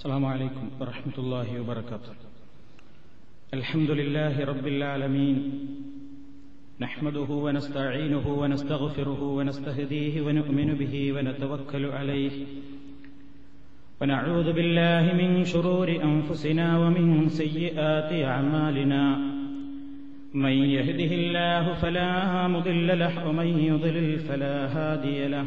السلام عليكم ورحمة الله وبركاته الحمد لله رب العالمين نحمده ونستعينه ونستغفره ونستهديه ونؤمن به ونتوكل عليه ونعوذ بالله من شرور أنفسنا ومن سيئات أعمالنا من يهده الله فلا مضل له ومن يضلل فلا هادي له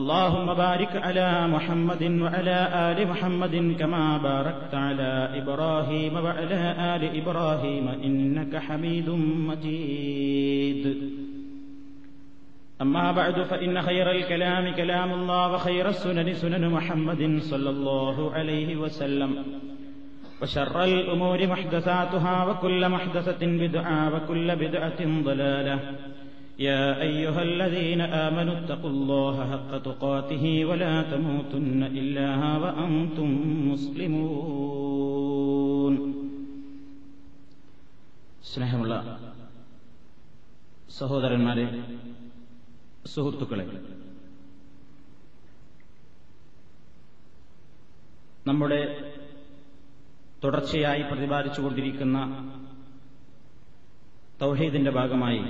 اللهم بارك على محمد وعلى آل محمد كما باركت على إبراهيم وعلى آل إبراهيم إنك حميد مجيد أما بعد فإن خير الكلام كلام الله وخير السنن سنن محمد صلى الله عليه وسلم وشر الأمور محدثاتها وكل محدثة بدعة وكل بدعة ضلالة يا أيها الذين آمنوا اتقوا الله حق تقاته ولا تموتن إلا وأنتم مسلمون സ്നേഹമുള്ള സഹോദരന്മാരെ, സുഹൃത്തുക്കളെ, നമ്മുടെ തുടർച്ചയായി പ്രതിപാദിച്ചുകൊണ്ടിരിക്കുന്ന തൗഹീദിന്റെ ഭാഗമായി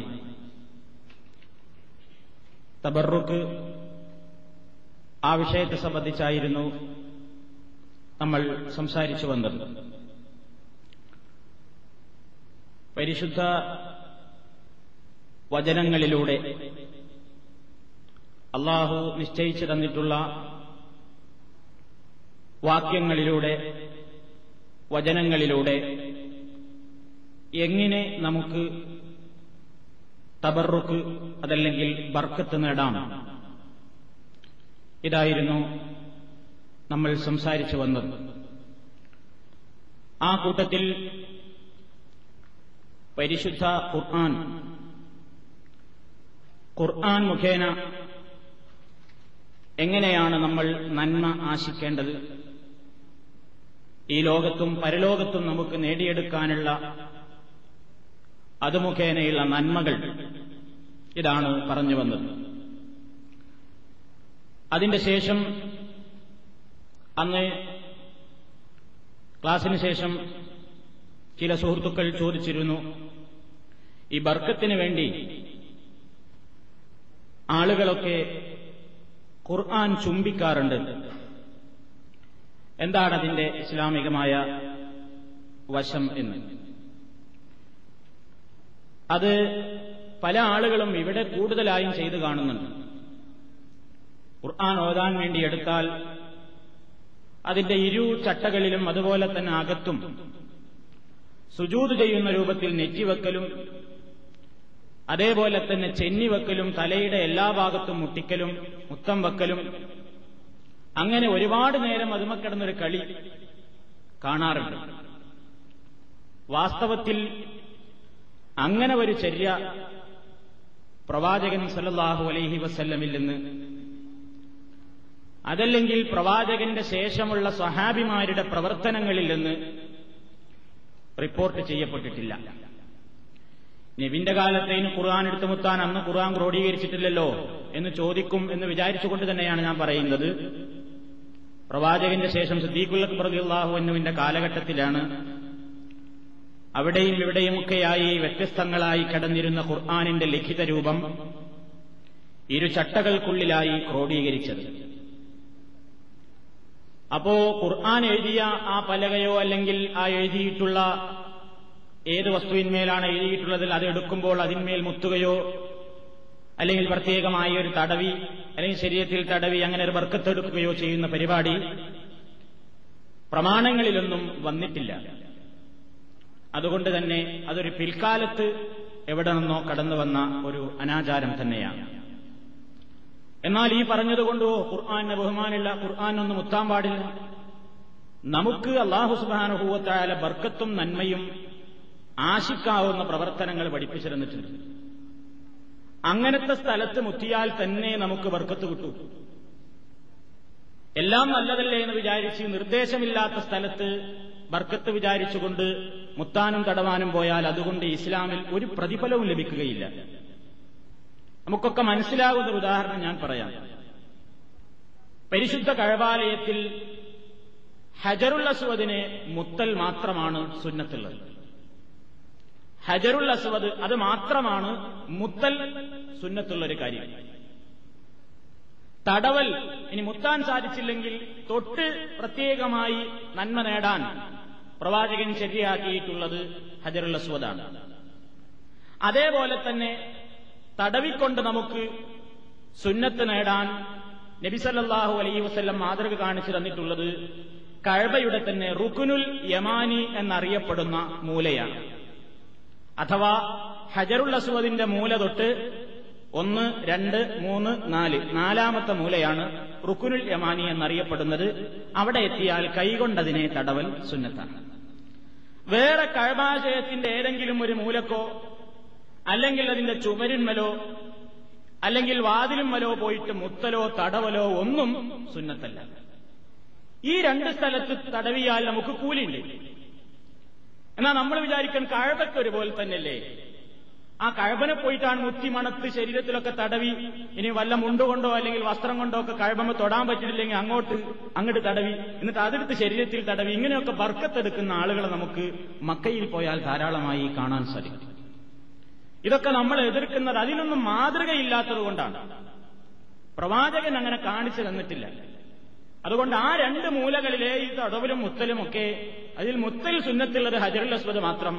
തബറുക്ക് ആ വിഷയത്തെ സംബന്ധിച്ചായിരുന്നു നമ്മൾ സംസാരിച്ചു വന്നത്. പരിശുദ്ധ വചനങ്ങളിലൂടെ അള്ളാഹു നിശ്ചയിച്ചു തന്നിട്ടുള്ള വാക്യങ്ങളിലൂടെ, വചനങ്ങളിലൂടെ എങ്ങനെ നമുക്ക് തബറുക്ക് അതല്ലെങ്കിൽ ബർക്കത്ത് നേടാം, ഇതായിരുന്നു നമ്മൾ സംസാരിച്ചു വന്നത്. ആ കൂട്ടത്തിൽ പരിശുദ്ധ ഖുർആൻ മുഖേന എങ്ങനെയാണ് നമ്മൾ നന്മ ആശിക്കേണ്ടത്, ഈ ലോകത്തും പരലോകത്തും നമുക്ക് നേടിയെടുക്കാനുള്ള അത് മുഖേനയുള്ള നന്മകൾ, ഇതാണ് പറഞ്ഞു വന്നത്. അതിന്റെ ശേഷം അന്ന് ക്ലാസിന് ശേഷം ചില സുഹൃത്തുക്കൾ ചോദിച്ചിരുന്നു, ഈ ബർക്കത്തിന് വേണ്ടി ആളുകളൊക്കെ ഖുർആൻ ചുംബിക്കാറുണ്ട്, എന്താണതിന്റെ ഇസ്ലാമികമായ വശം എന്ന്. അത് പല ആളുകളും ഇവിടെ കൂടുതലായും ചെയ്തു കാണുന്നുണ്ട്. ഖുർആൻ ഓതാൻ വേണ്ടി എടുത്താൽ അതിന്റെ ഇരു ചട്ടകളിലും അതുപോലെ തന്നെ അകത്തും സുജൂദ് ചെയ്യുന്ന രൂപത്തിൽ നെറ്റിവെക്കലും അതേപോലെ തന്നെ ചെന്നിവെക്കലും തലയുടെ എല്ലാ ഭാഗത്തും മുട്ടിക്കലും മുത്തം വെക്കലും, അങ്ങനെ ഒരുപാട് നേരം അതുമക്കിടന്നൊരു കളി കാണാറുണ്ട്. വാസ്തവത്തിൽ അങ്ങനെ ഒരു ചര്യ പ്രവാചകൻ സല്ലല്ലാഹു അലൈഹി വസല്ലമിൽ നിന്ന്, അതല്ലെങ്കിൽ പ്രവാചകന്റെ ശേഷമുള്ള സ്വഹാബിമാരുടെ പ്രവർത്തനങ്ങളിൽ നിന്ന് റിപ്പോർട്ട് ചെയ്യപ്പെട്ടിട്ടില്ല. നബിന്റെ കാലത്ത് ഇനി ഖുർആൻ എടുത്തു മുത്താൻ അന്ന് ഖുർആൻ ക്രോഡീകരിച്ചിട്ടില്ലല്ലോ എന്ന് ചോദിക്കും എന്ന് വിചാരിച്ചുകൊണ്ട് തന്നെയാണ് ഞാൻ പറയുന്നത്. പ്രവാചകന്റെ ശേഷം സിദ്ദീഖുൽ അക്ബർ റളിയല്ലാഹു അൻഹുവിന്റെ കാലഘട്ടത്തിലാണ് അവിടെയും ഇവിടെയുമൊക്കെയായി വ്യത്യസ്തങ്ങളായി കിടന്നിരുന്ന ഖുർആാനിന്റെ ലിഖിത രൂപം ഇരു ചട്ടകൾക്കുള്ളിലായി ക്രോഡീകരിച്ചത്. അപ്പോ ഖുർആൻ എഴുതിയ ആ പലകയോ അല്ലെങ്കിൽ ആ എഴുതിയിട്ടുള്ള ഏത് വസ്തുവിന്മേലാണ് എഴുതിയിട്ടുള്ളതിൽ അത് എടുക്കുമ്പോൾ അതിന്മേൽ മുത്തുകയോ അല്ലെങ്കിൽ പ്രത്യേകമായ ഒരു തടവി അല്ലെങ്കിൽ ശരീരത്തിൽ തടവി അങ്ങനെ ഒരു ബർക്കത്തെടുക്കുകയോ ചെയ്യുന്ന പരിപാടി പ്രമാണങ്ങളിലൊന്നും വന്നിട്ടില്ല. അതുകൊണ്ട് തന്നെ അതൊരു പിൽക്കാലത്ത് എവിടെ നിന്നോ കടന്നു വന്ന ഒരു അനാചാരം തന്നെയാണ്. എന്നാൽ ഈ പറഞ്ഞതുകൊണ്ടോ ഖുർആാനിന് ബഹുമാനില്ല, ഖുർആാനൊന്നും മുത്താൻ പാടില്ല. നമുക്ക് അല്ലാഹു സുബ്ഹാനഹു വ തആല ബർക്കത്തും നന്മയും ആശിക്കാവുന്ന പ്രവർത്തനങ്ങൾ പഠിപ്പിച്ചിരുന്നിട്ടുണ്ട്. അങ്ങനത്തെ സ്ഥലത്ത് മുത്തിയാൽ തന്നെ നമുക്ക് ബർക്കത്ത് കിട്ടൂ. എല്ലാം നല്ലതല്ലേ എന്ന് വിചാരിച്ച് നിർദ്ദേശമില്ലാത്ത സ്ഥലത്ത് ബർക്കത്ത് വിചാരിച്ചുകൊണ്ട് മുത്താനും തടവാനും പോയാൽ അതുകൊണ്ട് ഇസ്ലാമിൽ ഒരു പ്രതിഫലവും ലഭിക്കുകയില്ല. നമുക്കൊക്കെ മനസ്സിലാകുന്ന ഉദാഹരണം ഞാൻ പറയാം. പരിശുദ്ധ കഅബാലയത്തിൽ ഹജറുൽ അസ്വദിനെ മുത്തൽ മാത്രമാണ് സുന്നത്തുള്ളത്. ഹജറുൽ അസ്വദ് അത് മാത്രമാണ് മുത്തൽ സുന്നത്തുള്ളൊരു കാര്യം. തടവൽ ഇനി മുത്താൻ സാധിച്ചില്ലെങ്കിൽ തൊട്ട് പ്രത്യേകമായി നന്മ നേടാൻ പ്രവാചകൻ ശരിയാക്കിയിട്ടുള്ളത് ഹജറുൽ അസ്വദാണ്. അതേപോലെ തന്നെ തടവിക്കൊണ്ട് നമുക്ക് സുന്നത്ത് നേടാൻ നബി സല്ലല്ലാഹു അലൈഹി വസല്ലം മാതൃക കാണിച്ചു തന്നിട്ടുള്ളത് കഅബയുടെ തന്നെ റുക്നുൽ യമാനി എന്നറിയപ്പെടുന്ന മൂലയാണ്. അഥവാ ഹജറുൽ അസ്വദിന്റെ മൂല തൊട്ട് 1, 2, 3, 4 നാലാമത്തെ മൂലയാണ് റുക്നുൽ യമാനി എന്നറിയപ്പെടുന്നത്. അവിടെ എത്തിയാൽ കൈകൊണ്ടതിനെ തടവൽ സുന്നത്താണ്. വേറെ കഅബാശയത്തിന്റെ ഏതെങ്കിലും ഒരു മൂലക്കോ അല്ലെങ്കിൽ അതിന്റെ ചുമരിന്മലോ അല്ലെങ്കിൽ വാതിലുമ്മലോ പോയിട്ട് മുത്തലോ തടവലോ ഒന്നും സുന്നത്തല്ല. ഈ രണ്ട് സ്ഥലത്ത് തടവിയാൽ നമുക്ക് കൂലിയുണ്ട്. എന്നാൽ നമ്മൾ വിചാരിക്കാൻ കഅബയ്ക്ക് ഒരുപോലെ തന്നെയല്ലേ, ആ കഅബനെ പോയിട്ടാണ് മുത്തി മണത്ത് ശരീരത്തിലൊക്കെ തടവി, ഇനി വല്ല മുണ്ടുകൊണ്ടോ അല്ലെങ്കിൽ വസ്ത്രം കൊണ്ടോ ഒക്കെ കഅബമ്മ തൊടാൻ പറ്റിയില്ലെങ്കിൽ അങ്ങോട്ട് തടവി, എന്നിട്ട് അതെടുത്ത് ശരീരത്തിൽ തടവി, ഇങ്ങനെയൊക്കെ ബർക്കത്തെടുക്കുന്ന ആളുകളെ നമുക്ക് മക്കയിൽ പോയാൽ ധാരാളമായി കാണാൻ സാധിക്കും. ഇതൊക്കെ നമ്മൾ എതിർക്കുന്നത് അതിനൊന്നും മാതൃകയില്ലാത്തതുകൊണ്ടാണ്. പ്രവാചകൻ അങ്ങനെ കാണിച്ചു തന്നിട്ടില്ല. അതുകൊണ്ട് ആ രണ്ട് മൂലകളിലെ ഈ തടവലും മുത്തലും ഒക്കെ, അതിൽ മുത്തൽ സുന്നത്തുള്ളത് ഹജറുൽ അസ്വദ് മാത്രം,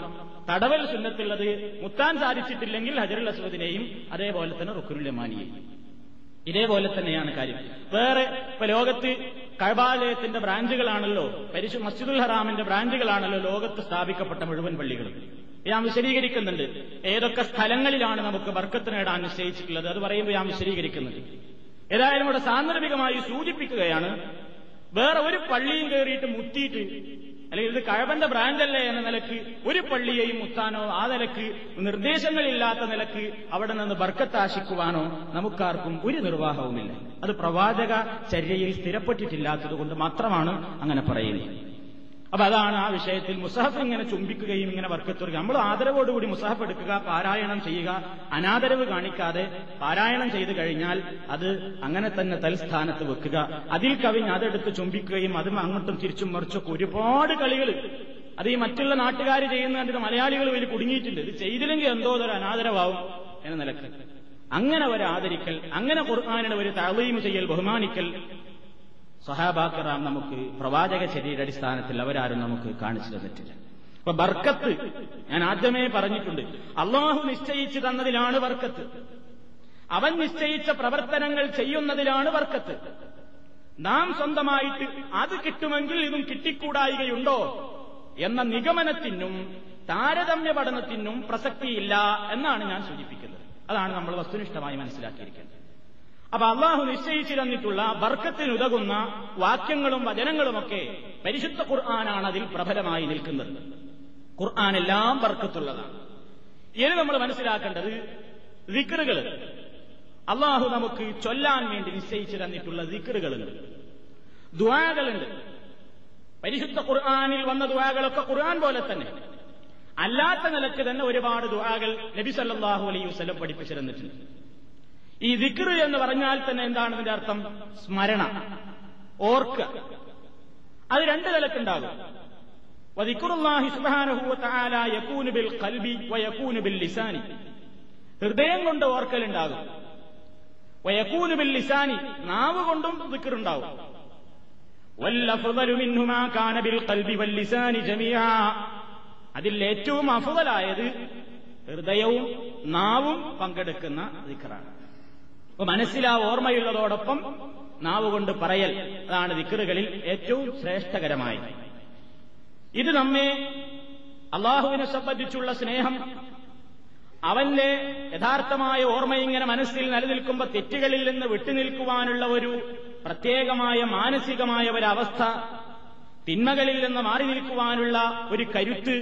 തടവൽ സുന്നത്തുള്ളത് മുത്താൻ സാധിച്ചിട്ടില്ലെങ്കിൽ ഹജറുൽ അസ്വദിനെയും അതേപോലെ തന്നെ റുക്നുൽ യമാനിയെയും. ഇതേപോലെ തന്നെയാണ് കാര്യം. വേറെ ഇപ്പൊ ലോകത്ത് കഅബാലയത്തിന്റെ ബ്രാഞ്ചുകളാണല്ലോ, മസ്ജിദുൽ ഹറാമിന്റെ ബ്രാഞ്ചുകളാണല്ലോ ലോകത്ത് സ്ഥാപിക്കപ്പെട്ട മുഴുവൻ പള്ളികളും. ഞാൻ വിശദീകരിക്കുന്നുണ്ട് ഏതൊക്കെ സ്ഥലങ്ങളിലാണ് നമുക്ക് ബർക്കത്ത് നേടാൻ നിശ്ചയിച്ചിട്ടുള്ളത്. അത് പറയുമ്പോൾ ഞാൻ വിശദീകരിക്കുന്നുണ്ട്. ഏതായാലും ഇവിടെ സാന്ദർഭികമായി സൂചിപ്പിക്കുകയാണ്, വേറെ ഒരു പള്ളിയും കയറിയിട്ട് മുത്തിയിട്ട്, അല്ലെങ്കിൽ ഇത് കഅബന്റെ ബ്രാഞ്ചല്ലേ എന്ന നിലക്ക് ഒരു പള്ളിയെയും മുത്താനോ, ആ നിലക്ക് നിർദ്ദേശങ്ങളില്ലാത്ത നിലക്ക് അവിടെ നിന്ന് ബർക്കത്ത് ആശിക്കുവാനോ നമുക്കാർക്കും ഒരു നിർവാഹവുമില്ല. അത് പ്രവാചക ചര്യയിൽ സ്ഥിരപ്പെട്ടിട്ടില്ലാത്തതുകൊണ്ട് മാത്രമാണ് അങ്ങനെ പറയുന്നത്. അപ്പൊ അതാണ് ആ വിഷയത്തിൽ മുസഹഫ് ഇങ്ങനെ ചുംബിക്കുകയും ഇങ്ങനെ വർക്കത്ത്, നമ്മൾ ആദരവോടുകൂടി മുസഹഫ് എടുക്കുക, പാരായണം ചെയ്യുക, അനാദരവ് കാണിക്കാതെ പാരായണം ചെയ്തു കഴിഞ്ഞാൽ അത് അങ്ങനെ തന്നെ തൽസ്ഥാനത്ത് വെക്കുക. അതിൽ കവിഞ്ഞ് അതെടുത്ത് ചുംബിക്കുകയും അതും അങ്ങോട്ടും തിരിച്ചും മറിച്ചൊക്കെ ഒരുപാട് കളികൾ. അത് ഈ മറ്റുള്ള നാട്ടുകാർ ചെയ്യുന്ന കണ്ടിട്ട് മലയാളികൾ വലിയ കുടുങ്ങിയിട്ടുണ്ട്. ഇത് ചെയ്തില്ലെങ്കിൽ എന്തോ ഒരു അനാദരവാകും എന്ന നിലക്ക് അങ്ങനെ ഒരു ആദരിക്കൽ, അങ്ങനെ ഖുർആനിനെ ഒരു തഅ്ലീം ചെയ്യൽ, ബഹുമാനിക്കൽ സഹാബാക്കറാം നമുക്ക് പ്രവാചക ചര്യയുടെ അടിസ്ഥാനത്തിൽ അവരാരും നമുക്ക് കാണിച്ചു തന്നിട്ടില്ല. അപ്പൊ ബർക്കത്ത് ഞാൻ ആദ്യമേ പറഞ്ഞിട്ടുണ്ട്, അല്ലാഹു നിശ്ചയിച്ചു തന്നതിലാണ് ബർക്കത്ത്, അവൻ നിശ്ചയിച്ച പ്രവർത്തനങ്ങൾ ചെയ്യുന്നതിലാണ് ബർക്കത്ത്. നാം സ്വന്തമായിട്ട് അത് കിട്ടുമെങ്കിൽ ഇതും കിട്ടിക്കൂടായികയുണ്ടോ എന്ന നിഗമനത്തിനും താരതമ്യ പഠനത്തിനും പ്രസക്തിയില്ല എന്നാണ് ഞാൻ സൂചിപ്പിക്കുന്നത്. അതാണ് നമ്മൾ വസ്തുനിഷ്ഠമായി മനസ്സിലാക്കിയിരിക്കുന്നത്. അപ്പൊ അള്ളാഹു നിശ്ചയിച്ചു തന്നിട്ടുള്ള ബർക്കത്തിനുതകുന്ന വാക്യങ്ങളും വചനങ്ങളുമൊക്കെ പരിശുദ്ധ ഖുർആനാണ് അതിൽ പ്രബലമായി നിൽക്കുന്നത്. ഖുർആൻ എല്ലാം ബർക്കത്തുള്ളതാണ്. ഇനി നമ്മൾ മനസ്സിലാക്കേണ്ടത് ദിക്റുകൾ, അള്ളാഹു നമുക്ക് ചൊല്ലാൻ വേണ്ടി നിശ്ചയിച്ചു തന്നിട്ടുള്ള ദിക്റുകളുണ്ട്, ദുആകളുണ്ട്. പരിശുദ്ധ ഖുർആനിൽ വന്ന ദുആകളൊക്കെ ഖുർആൻ പോലെ തന്നെ അല്ലാത്ത നിലക്ക് തന്നെ ഒരുപാട് ദുആകൾ നബി സല്ലല്ലാഹു അലൈഹി വസല്ലം പഠിപ്പിച്ചിരുന്നിട്ടുണ്ട്. ഈ ദിക്ർ എന്ന് പറഞ്ഞാൽ തന്നെ എന്താണ് ഇതിന്റെ അർത്ഥം? സ്മരണ, ഓർക്കുക. അത് രണ്ട് നിലക്കുണ്ടാകും. വദിക്റുല്ലാഹി സുബ്ഹാനഹു വതആല യകൂനു ബിൽ ഖൽബി വയകൂനു ബിൽ ലിസാനി, ഹൃദയം കൊണ്ട് ഓർക്കലുണ്ടാകും. വയകൂനു ബിൽ ലിസാനി, നാവ് കൊണ്ടും ദിക്ർ ഉണ്ടാകും. വൽഅഫ്ളു മിൻഹുമാ കാന ബിൽ ഖൽബി വൽ ലിസാനി ജമീഅ, അതിൽ ഏറ്റവും അഫ്ളലായത് ഹൃദയവും നാവും പങ്കെടുക്കുന്ന ദിക്റാണ്. അപ്പോൾ മനസ്സിലാ ഓർമ്മയുള്ളതോടൊപ്പം നാവുകൊണ്ട് പറയൽ, അതാണ് ദിക്റുകളിൽ ഏറ്റവും ശ്രേഷ്ഠകരമായത്. ഇത് നമ്മെ അള്ളാഹുവിനെ സംബന്ധിച്ചുള്ള സ്നേഹം, അവന്റെ യഥാർത്ഥമായ ഓർമ്മയിങ്ങനെ മനസ്സിൽ നിലനിൽക്കുമ്പോൾ തെറ്റുകളിൽ നിന്ന് വിട്ടുനിൽക്കുവാനുള്ള ഒരു പ്രത്യേകമായ മാനസികമായ ഒരവസ്ഥ, തിന്മകളിൽ നിന്ന് മാറി നിൽക്കുവാനുള്ള ഒരു കരുത്ത്,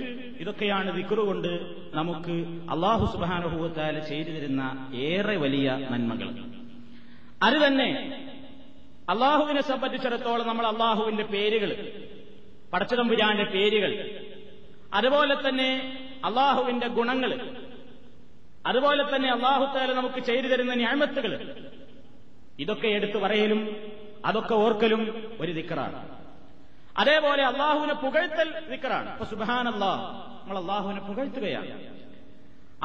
ഇതൊക്കെയാണ് ദിക്റുകൊണ്ട് നമുക്ക് അല്ലാഹു സുബ്ഹാനഹു വ തആല ചെയ്തു തരുന്ന ഏറെ വലിയ നന്മകൾ. അത് തന്നെ അല്ലാഹുവിനെ സംബന്ധിച്ചിടത്തോളം നമ്മൾ അല്ലാഹുവിന്റെ പേരുകൾ, പടച്ചതമ്പുരാന്റെ പേരുകൾ, അതുപോലെ തന്നെ അല്ലാഹുവിന്റെ ഗുണങ്ങൾ, അതുപോലെ തന്നെ അല്ലാഹു തആല നമുക്ക് ചെയ്തു തരുന്ന നിഅമത്തുകൾ, ഇതൊക്കെ എടുത്തു പറയലും അതൊക്കെ ഓർക്കലും ഒരു ദിക്റാണ്. അതേപോലെ അല്ലാഹുവിനെ പുകഴ്ത്തൽ ദിക്റാണ്. ഇപ്പൊ സുബ്ഹാനല്ലാഹ്, നമ്മൾ അല്ലാഹുവിനെ പുകഴ്ത്തുകയാണ്.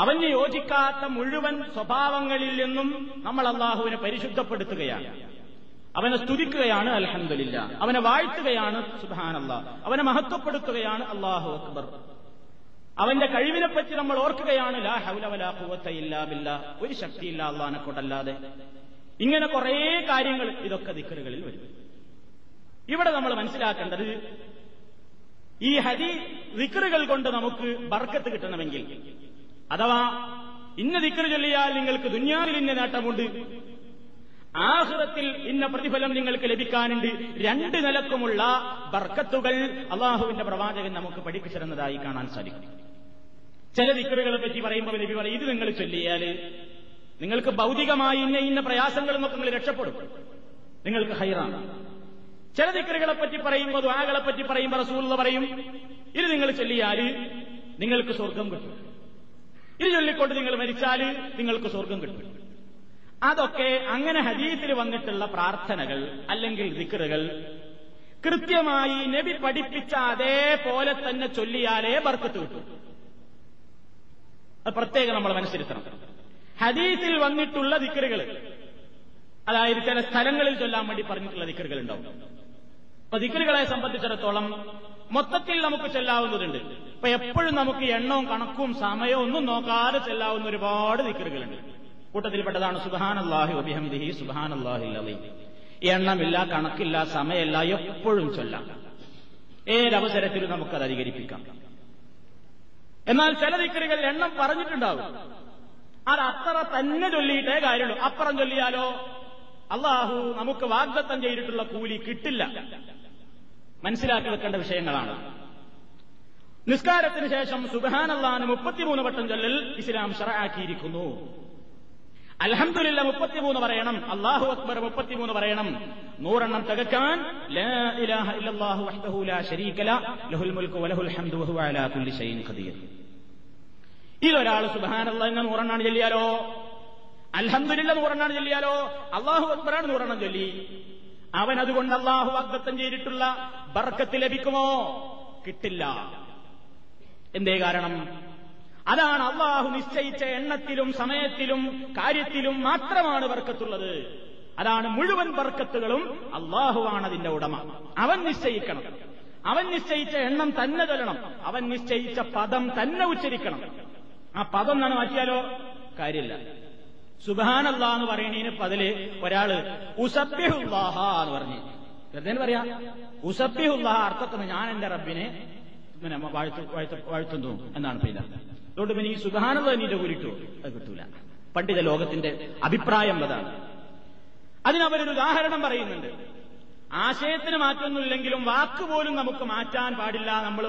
അവന് യോജിക്കാത്ത മുഴുവൻ സ്വഭാവങ്ങളിൽ നിന്നും നമ്മൾ അല്ലാഹുവിനെ പരിശുദ്ധപ്പെടുത്തുകയാണ്, അവനെ സ്തുതിക്കുകയാണ്, അൽഹംദുലില്ലാഹ്, അവനെ വാഴ്ത്തുകയാണ്, സുബ്ഹാനല്ലാഹ്, അവനെ മഹത്വപ്പെടുത്തുകയാണ്, അല്ലാഹു അക്ബർ. അവന്റെ കഴിവിനെപ്പറ്റി നമ്മൾ ഓർക്കുകയാണ്, ലാ ഹൗല വലാ ഖുവത ഇല്ലാ ബില്ലാഹ്, ഒരു ശക്തിയില്ല അല്ലാഹുവിനെ കൊണ്ടല്ലാതെ. ഇങ്ങനെ കുറേ കാര്യങ്ങൾ ഇതൊക്കെ ദിക്റുകളിൽ വരും. ഇവിടെ നമ്മൾ മനസ്സിലാക്കേണ്ടത്, ഈ ദിക്റുകൾ കൊണ്ട് നമുക്ക് ബർക്കത്ത് കിട്ടണമെങ്കിൽ, അഥവാ ഇന്ന ദിക്റ് ചൊല്ലിയാൽ നിങ്ങൾക്ക് ദുനിയാവിൽ ഇന്ന നേട്ടമുണ്ട്, ആഖിറത്തിൽ ഇന്ന പ്രതിഫലം നിങ്ങൾക്ക് ലഭിക്കാനുണ്ട്, രണ്ട് നിലക്കുമുള്ള ബർക്കത്തുകൾ അല്ലാഹുവിന്റെ പ്രവാചകൻ നമുക്ക് പഠിപ്പിച്ചിരുന്നതായി കാണാൻ സാധിക്കും. ചില ദിക്റുകളെ പറ്റി പറയുമ്പോൾ നബി പറയും, ഇത് നിങ്ങൾ ചൊല്ലിയാൽ നിങ്ങൾക്ക് ഭൗതികമായി ഇന്ന ഇന്ന പ്രയാസങ്ങളിൽ നിന്നൊക്കെ നിങ്ങൾ രക്ഷപ്പെടും, നിങ്ങൾക്ക് ഹൈറാണ്. ചില ദിക്റുകളെ പറ്റി പറയുമ്പോൾ, ദുആകളെ പറ്റി പറയുമ്പോൾ റസൂലുള്ള പറയും, ഇത് നിങ്ങൾ ചൊല്ലിയാൽ നിങ്ങൾക്ക് സ്വർഗം കിട്ടും, ഇത് ചൊല്ലിക്കൊണ്ട് നിങ്ങൾ മരിച്ചാൽ നിങ്ങൾക്ക് സ്വർഗം കിട്ടും. അതൊക്കെ അങ്ങനെ ഹദീസിൽ വന്നിട്ടുള്ള പ്രാർത്ഥനകൾ അല്ലെങ്കിൽ ദിക്റുകൾ കൃത്യമായി നബി പഠിപ്പിച്ച അതേപോലെ തന്നെ ചൊല്ലിയാലേ ബർക്കത്ത് കിട്ടും. അത് പ്രത്യേകം നമ്മൾ മനസ്സിരുത്തണം. ഹദീസിൽ വന്നിട്ടുള്ള ദിക്റുകൾ, അതായത് ചില സ്ഥലങ്ങളിൽ ചൊല്ലാൻ വേണ്ടി പറഞ്ഞിട്ടുള്ള ദിക്റുകൾ ഉണ്ടാവും. അപ്പൊ ദിക്റുകളെ സംബന്ധിച്ചിടത്തോളം മൊത്തത്തിൽ നമുക്ക് ചൊല്ലാവുന്നതുണ്ട്. ഇപ്പൊ എപ്പോഴും നമുക്ക് എണ്ണവും കണക്കും സമയവും ഒന്നും നോക്കാതെ ചൊല്ലാവുന്ന ഒരുപാട് ദിക്റുകളുണ്ട്. കൂട്ടത്തിൽപ്പെട്ടതാണ് സുബ്ഹാനല്ലാഹി വബിഹംദിഹി സുബ്ഹാനല്ലാഹിൽ അസീം. എണ്ണമില്ല, കണക്കില്ല, സമയമില്ല, എപ്പോഴും ചൊല്ലാം, ഏതവസരത്തിലും നമുക്കത് അധികരിപ്പിക്കാം. എന്നാൽ ചില ദിക്റുകൾ എണ്ണം പറഞ്ഞിട്ടുണ്ടാവും, അത് അത്ര തന്നെ ചൊല്ലിയിട്ടേ കാര്യമുള്ളൂ. അപ്പുറം ചൊല്ലിയാലോ അള്ളാഹു നമുക്ക് വാഗ്ദത്തം ചെയ്തിട്ടുള്ള കൂലി കിട്ടില്ല. മനസ്സിലാക്കി വെക്കേണ്ട വിഷയങ്ങളാണ്. നിസ്കാരത്തിന് ശേഷം സുബ്ഹാനല്ലാഹ് 33 വട്ടം ചൊല്ലൽ ഇസ്ലാം ശർഅാക്കിയിരിക്കുന്നു. അൽഹംദുലില്ലാഹ് 33 പറയണം, അല്ലാഹു അക്ബർ 33 പറയണം. 100 തികക്കാൻ ലാ ഇലാഹ ഇല്ലല്ലാഹു വഹ്ദഹു ലാ ശരീക ലഹു ലഹുൽ മുൽക്കു വലഹുൽ ഹംദു വഹുവ അലാ കുല്ലി ഷൈഇൻ ഖദീർ. ഇതൊരാൾ സുബ്ഹാനല്ലാഹ് എന്ന 100 ചൊല്ലിയാലോ, അൽഹംദുലില്ലാഹ് 100 ചൊല്ലിയാലോ, അല്ലാഹു അക്ബർ 100 ചൊല്ലി, അവൻ അതുകൊണ്ട് അല്ലാഹു വാഗ്ദത്തം ചെയ്തിട്ടുള്ള ബർക്കത്ത് ലഭിക്കുമോ? കിട്ടില്ല. എന്തേ കാരണം? അതാണ് അല്ലാഹു നിശ്ചയിച്ച എണ്ണത്തിലും സമയത്തിലും കാര്യത്തിലും മാത്രമാണ് ബർക്കത്തുള്ളത്. അതാണ് മുഴുവൻ ബർക്കത്തുകളും അല്ലാഹുവാണ് അതിന്റെ ഉടമ. അവൻ നിശ്ചയിക്കണം, അവൻ നിശ്ചയിച്ച എണ്ണം തന്നെ ചൊല്ലണം, അവൻ നിശ്ചയിച്ച പദം തന്നെ ഉച്ചരിക്കണം. ആ പദം തന്നെ മാറ്റിയാലോ കാര്യമില്ല. സുബ്ഹാനല്ലാ എന്ന് പറയുന്നതിന് പതില് ഒരാള് ഉസബ്ബിഹുല്ലാഹ എന്ന് പറഞ്ഞു വെറുതെ പറയാ. ഉസബ്ബിഹുല്ലാഹ അർത്ഥത്തിന് ഞാൻ എന്റെ റബ്ബിനെ വാഴ്ത്തുന്നു എന്നാണ് പേര്. അതുകൊണ്ട് പിന്നെ ഈ സുബ്ഹാനല്ലാ നീ കൂരിട്ടു അത് കിട്ടൂല. പണ്ഡിത ലോകത്തിന്റെ അഭിപ്രായം അതാണ്. അതിനവരൊരു ഉദാഹരണം പറയുന്നുണ്ട്. ആശയത്തിന് മാറ്റൊന്നുമില്ലെങ്കിലും വാക്കുപോലും നമുക്ക് മാറ്റാൻ പാടില്ല. നമ്മൾ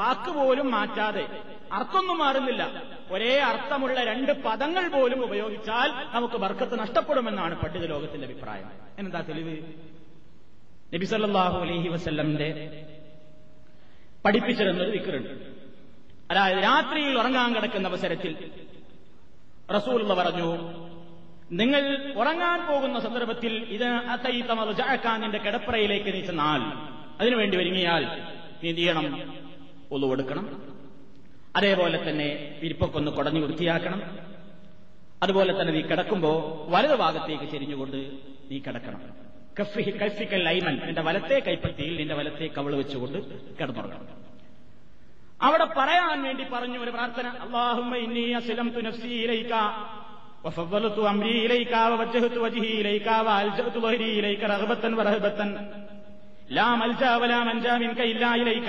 വാക്കുപോലും മാറ്റാതെ, അർത്ഥമൊന്നും മാറുന്നില്ല, ഒരേ അർത്ഥമുള്ള രണ്ട് പദങ്ങൾ പോലും ഉപയോഗിച്ചാൽ നമുക്ക് ബർക്കത്ത് നഷ്ടപ്പെടുമെന്നാണ് പണ്ഡിത ലോകത്തിന്റെ അഭിപ്രായം. എന്താ തെളിവ്? നബി സല്ലല്ലാഹു അലൈഹി വസല്ലമയുടെ പഠിപ്പിച്ചിരുന്നൊരു ദിക്റുണ്ട്. അതായത് രാത്രിയിൽ ഉറങ്ങാൻ കിടക്കുന്ന അവസരത്തിൽ റസൂലുള്ള പറഞ്ഞു, നിങ്ങൾ ഉറങ്ങാൻ പോകുന്ന സന്ദർഭത്തിൽ ഇത് അത്തൈത്തമർജഅക്കാൻ, നിന്റെ കിടപ്പറയിലേക്ക് നീ ചെന്നാൽ, അതിനുവേണ്ടി ഒരുങ്ങിയാൽ നീ എന്ത് ചെയ്യണം? ഒളു കൊടുക്കണം, അതേപോലെ തന്നെ വിരിപ്പൊക്കൊന്ന് കുടഞ്ഞു വൃത്തിയാക്കണം, അതുപോലെ തന്നെ നീ കിടക്കുമ്പോൾ വലതു ഭാഗത്തേക്ക് ചെരിഞ്ഞുകൊണ്ട് നീ കിടക്കണം. കഫ്ഫിക്കൽ ലൈമൻ, നിന്റെ വലത്തെ കൈപ്പത്തിയിൽ നിന്റെ വലത്തെ കവിള് വെച്ചുകൊണ്ട് കിടന്നുറങ്ങണം. അവിടെ പറയാൻ വേണ്ടി പറഞ്ഞു ഒരു പ്രാർത്ഥന, അല്ലാഹുമ്മ ഇന്നി അസ്ലംതു നഫ്സി ഇലൈക വഫവ്വലതു അംരി ഇലൈക വവജ്ജഹ്തു വജ്ഹി ഇലൈക വഅൽജഅതു ളഹരി ഇലൈക റഗ്ബതൻ വറഹബതൻ ലാ മൽജഅ വലാ മൻജഅ മിൻക ഇല്ലാ ഇലൈക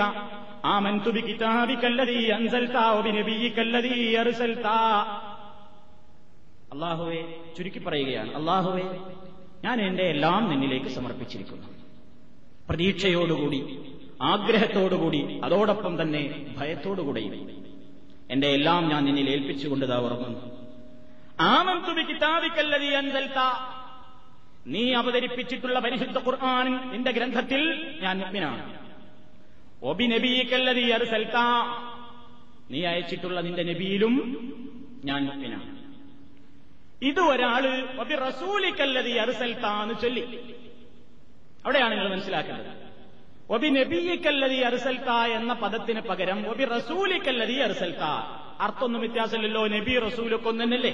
ആമൻതു ബികിതാബിക അല്ലദീ അൻസൽതാ വബിനബിയിക അല്ലദീ അർസൽതാ അള്ളാഹുവെ, ചുരുക്കി പറയുകയാണ്, അള്ളാഹുവെ, ഞാൻ എന്റെ എല്ലാം നിന്നിലേക്ക് സമർപ്പിച്ചിരിക്കുന്നു. പ്രതീക്ഷയോടുകൂടി, ആഗ്രഹത്തോടുകൂടി, അതോടൊപ്പം തന്നെ ഭയത്തോടുകൂടിയും എന്റെ എല്ലാം ഞാൻ നിന്നിൽ ഏൽപ്പിച്ചുകൊണ്ടുതാ ഉറങ്ങുന്നു. ആമന്തു ബികിതാബികല്ലദീ അൻസൽത, നീ അവതരിപ്പിച്ചിട്ടുള്ള പരിശുദ്ധ ഖുർആൻ നിന്റെ ഗ്രന്ഥത്തിൽ ഞാൻ മുഅ്മിനാണ്. വബിനബിയികല്ലദീ അർസൽത, നീ അയച്ചിട്ടുള്ള നിന്റെ നബിയിലും ഞാൻ മുഅ്മിനാണ്. ഇത് ഒരാള് വബിറസൂലികല്ലദീ അർസൽത എന്ന് ചൊല്ലി, അവിടെയാണ് നിങ്ങൾ മനസ്സിലാക്കേണ്ടത്. ഒബി നബിയിക്കല്ലതീ അർസൽത എന്ന പദത്തിന് പകരം ഒബി റസൂലിക്കല്ലതീ അർസൽത, അർത്ഥമൊന്നും വ്യത്യാസമില്ലല്ലോ, നബി റസൂലൊക്കെ ഒന്ന് തന്നെയല്ലേ.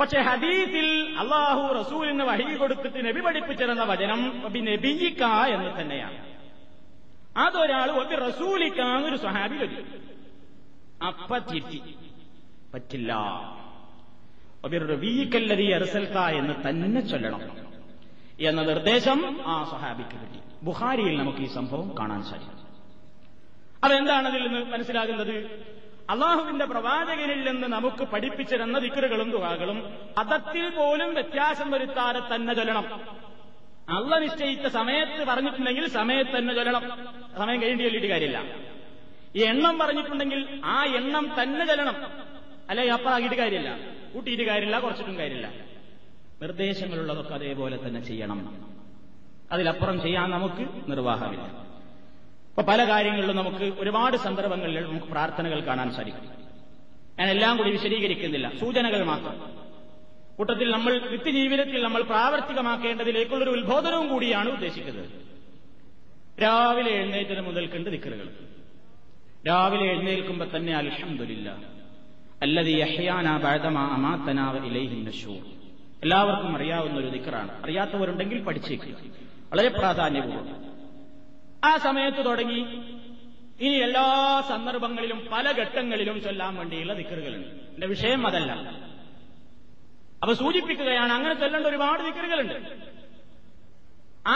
പക്ഷെ ഹദീസിൽ അള്ളാഹു റസൂലിന് വഹി കൊടുത്തിട്ട് നബി പഠിപ്പിച്ചിരുന്ന വചനം ഒബി നബിയിക്ക എന്ന് തന്നെയാണ്. അതൊരാൾ ഒബി റസൂലിക്ക എന്നൊരു സ്വഹാബി ചൊല്ലി, അപ്പ തിരുത്തി പറ്റില്ല, ഒബി റബീയിക്കല്ലതീ അർസൽത എന്ന് തന്നെ ചൊല്ലണം എന്ന നിർദ്ദേശം ആ സഹാബിക്ക് കിട്ടി. ബുഖാരിയിൽ നമുക്ക് ഈ സംഭവം കാണാൻ സാധിക്കും. അതെന്താണ് അതിൽ നിന്ന് മനസ്സിലാകുന്നത്? അള്ളാഹുവിന്റെ പ്രവാചകനിൽ നിന്ന് നമുക്ക് പഠിപ്പിച്ചിരുന്ന ദിക്റുകളും ദുആകളും അതത്തിൽ പോലും വ്യത്യാസം വരുത്താതെ തന്നെ ചൊല്ലണം. അള്ളാഹ് നിശ്ചയിച്ച സമയത്ത് പറഞ്ഞിട്ടുണ്ടെങ്കിൽ സമയത്ത് തന്നെ ചൊല്ലണം, സമയം കഴിഞ്ഞു ചൊല്ലിയിട്ട് കാര്യമില്ല. ഈ എണ്ണം പറഞ്ഞിട്ടുണ്ടെങ്കിൽ ആ എണ്ണം തന്നെ ചൊല്ലണം, അല്ലെ അപ്പറാക്കിയിട്ട് കാര്യമില്ല, കൂട്ടിയിട്ട് കാര്യമില്ല, കുറച്ചിട്ടും കാര്യമില്ല. നിർദ്ദേശങ്ങളുള്ളതൊക്കെ അതേപോലെ തന്നെ ചെയ്യണം, അതിലപ്പുറം ചെയ്യാൻ നമുക്ക് നിർവാഹമില്ല. അപ്പൊ പല കാര്യങ്ങളിലും നമുക്ക് ഒരുപാട് സന്ദർഭങ്ങളിൽ നമുക്ക് പ്രാർത്ഥനകൾ കാണാൻ സാധിക്കും. ഞാൻ എല്ലാം കൂടി വിശദീകരിക്കുന്നില്ല, സൂചനകൾ മാത്രം. കൂട്ടത്തിൽ നമ്മൾ നിത്യജീവിതത്തിൽ നമ്മൾ പ്രാവർത്തികമാക്കേണ്ടതിലേക്കുള്ളൊരു ഉത്ബോധനവും കൂടിയാണ് ഉദ്ദേശിക്കുന്നത്. രാവിലെ എഴുന്നേറ്റത് മുതൽക്കുണ്ട് ദിക്റുകൾ. രാവിലെ എഴുന്നേൽക്കുമ്പോൾ തന്നെ അൽഹംദുലില്ലാഹ് അല്ലദീ അഹ്യാനാ ബഅദമാ അമാതനാ വ ഇലൈഹിൻ നുശൂർ, എല്ലാവർക്കും അറിയാവുന്ന ഒരു ദിക്റാണ്. അറിയാത്തവരുണ്ടെങ്കിൽ പഠിച്ചേക്കുക, വളരെ പ്രാധാന്യപൂർവ്വം. ആ സമയത്ത് തുടങ്ങി ഇനി എല്ലാ സന്ദർഭങ്ങളിലും പല ഘട്ടങ്ങളിലും ചൊല്ലാൻ വേണ്ടിയുള്ള ദിക്റുകളുണ്ട്. എന്റെ വിഷയം അതല്ല, അവ സൂചിപ്പിക്കുകയാണ് അങ്ങനെ ചൊല്ലേണ്ട ഒരുപാട് ദിക്റുകളുണ്ട്.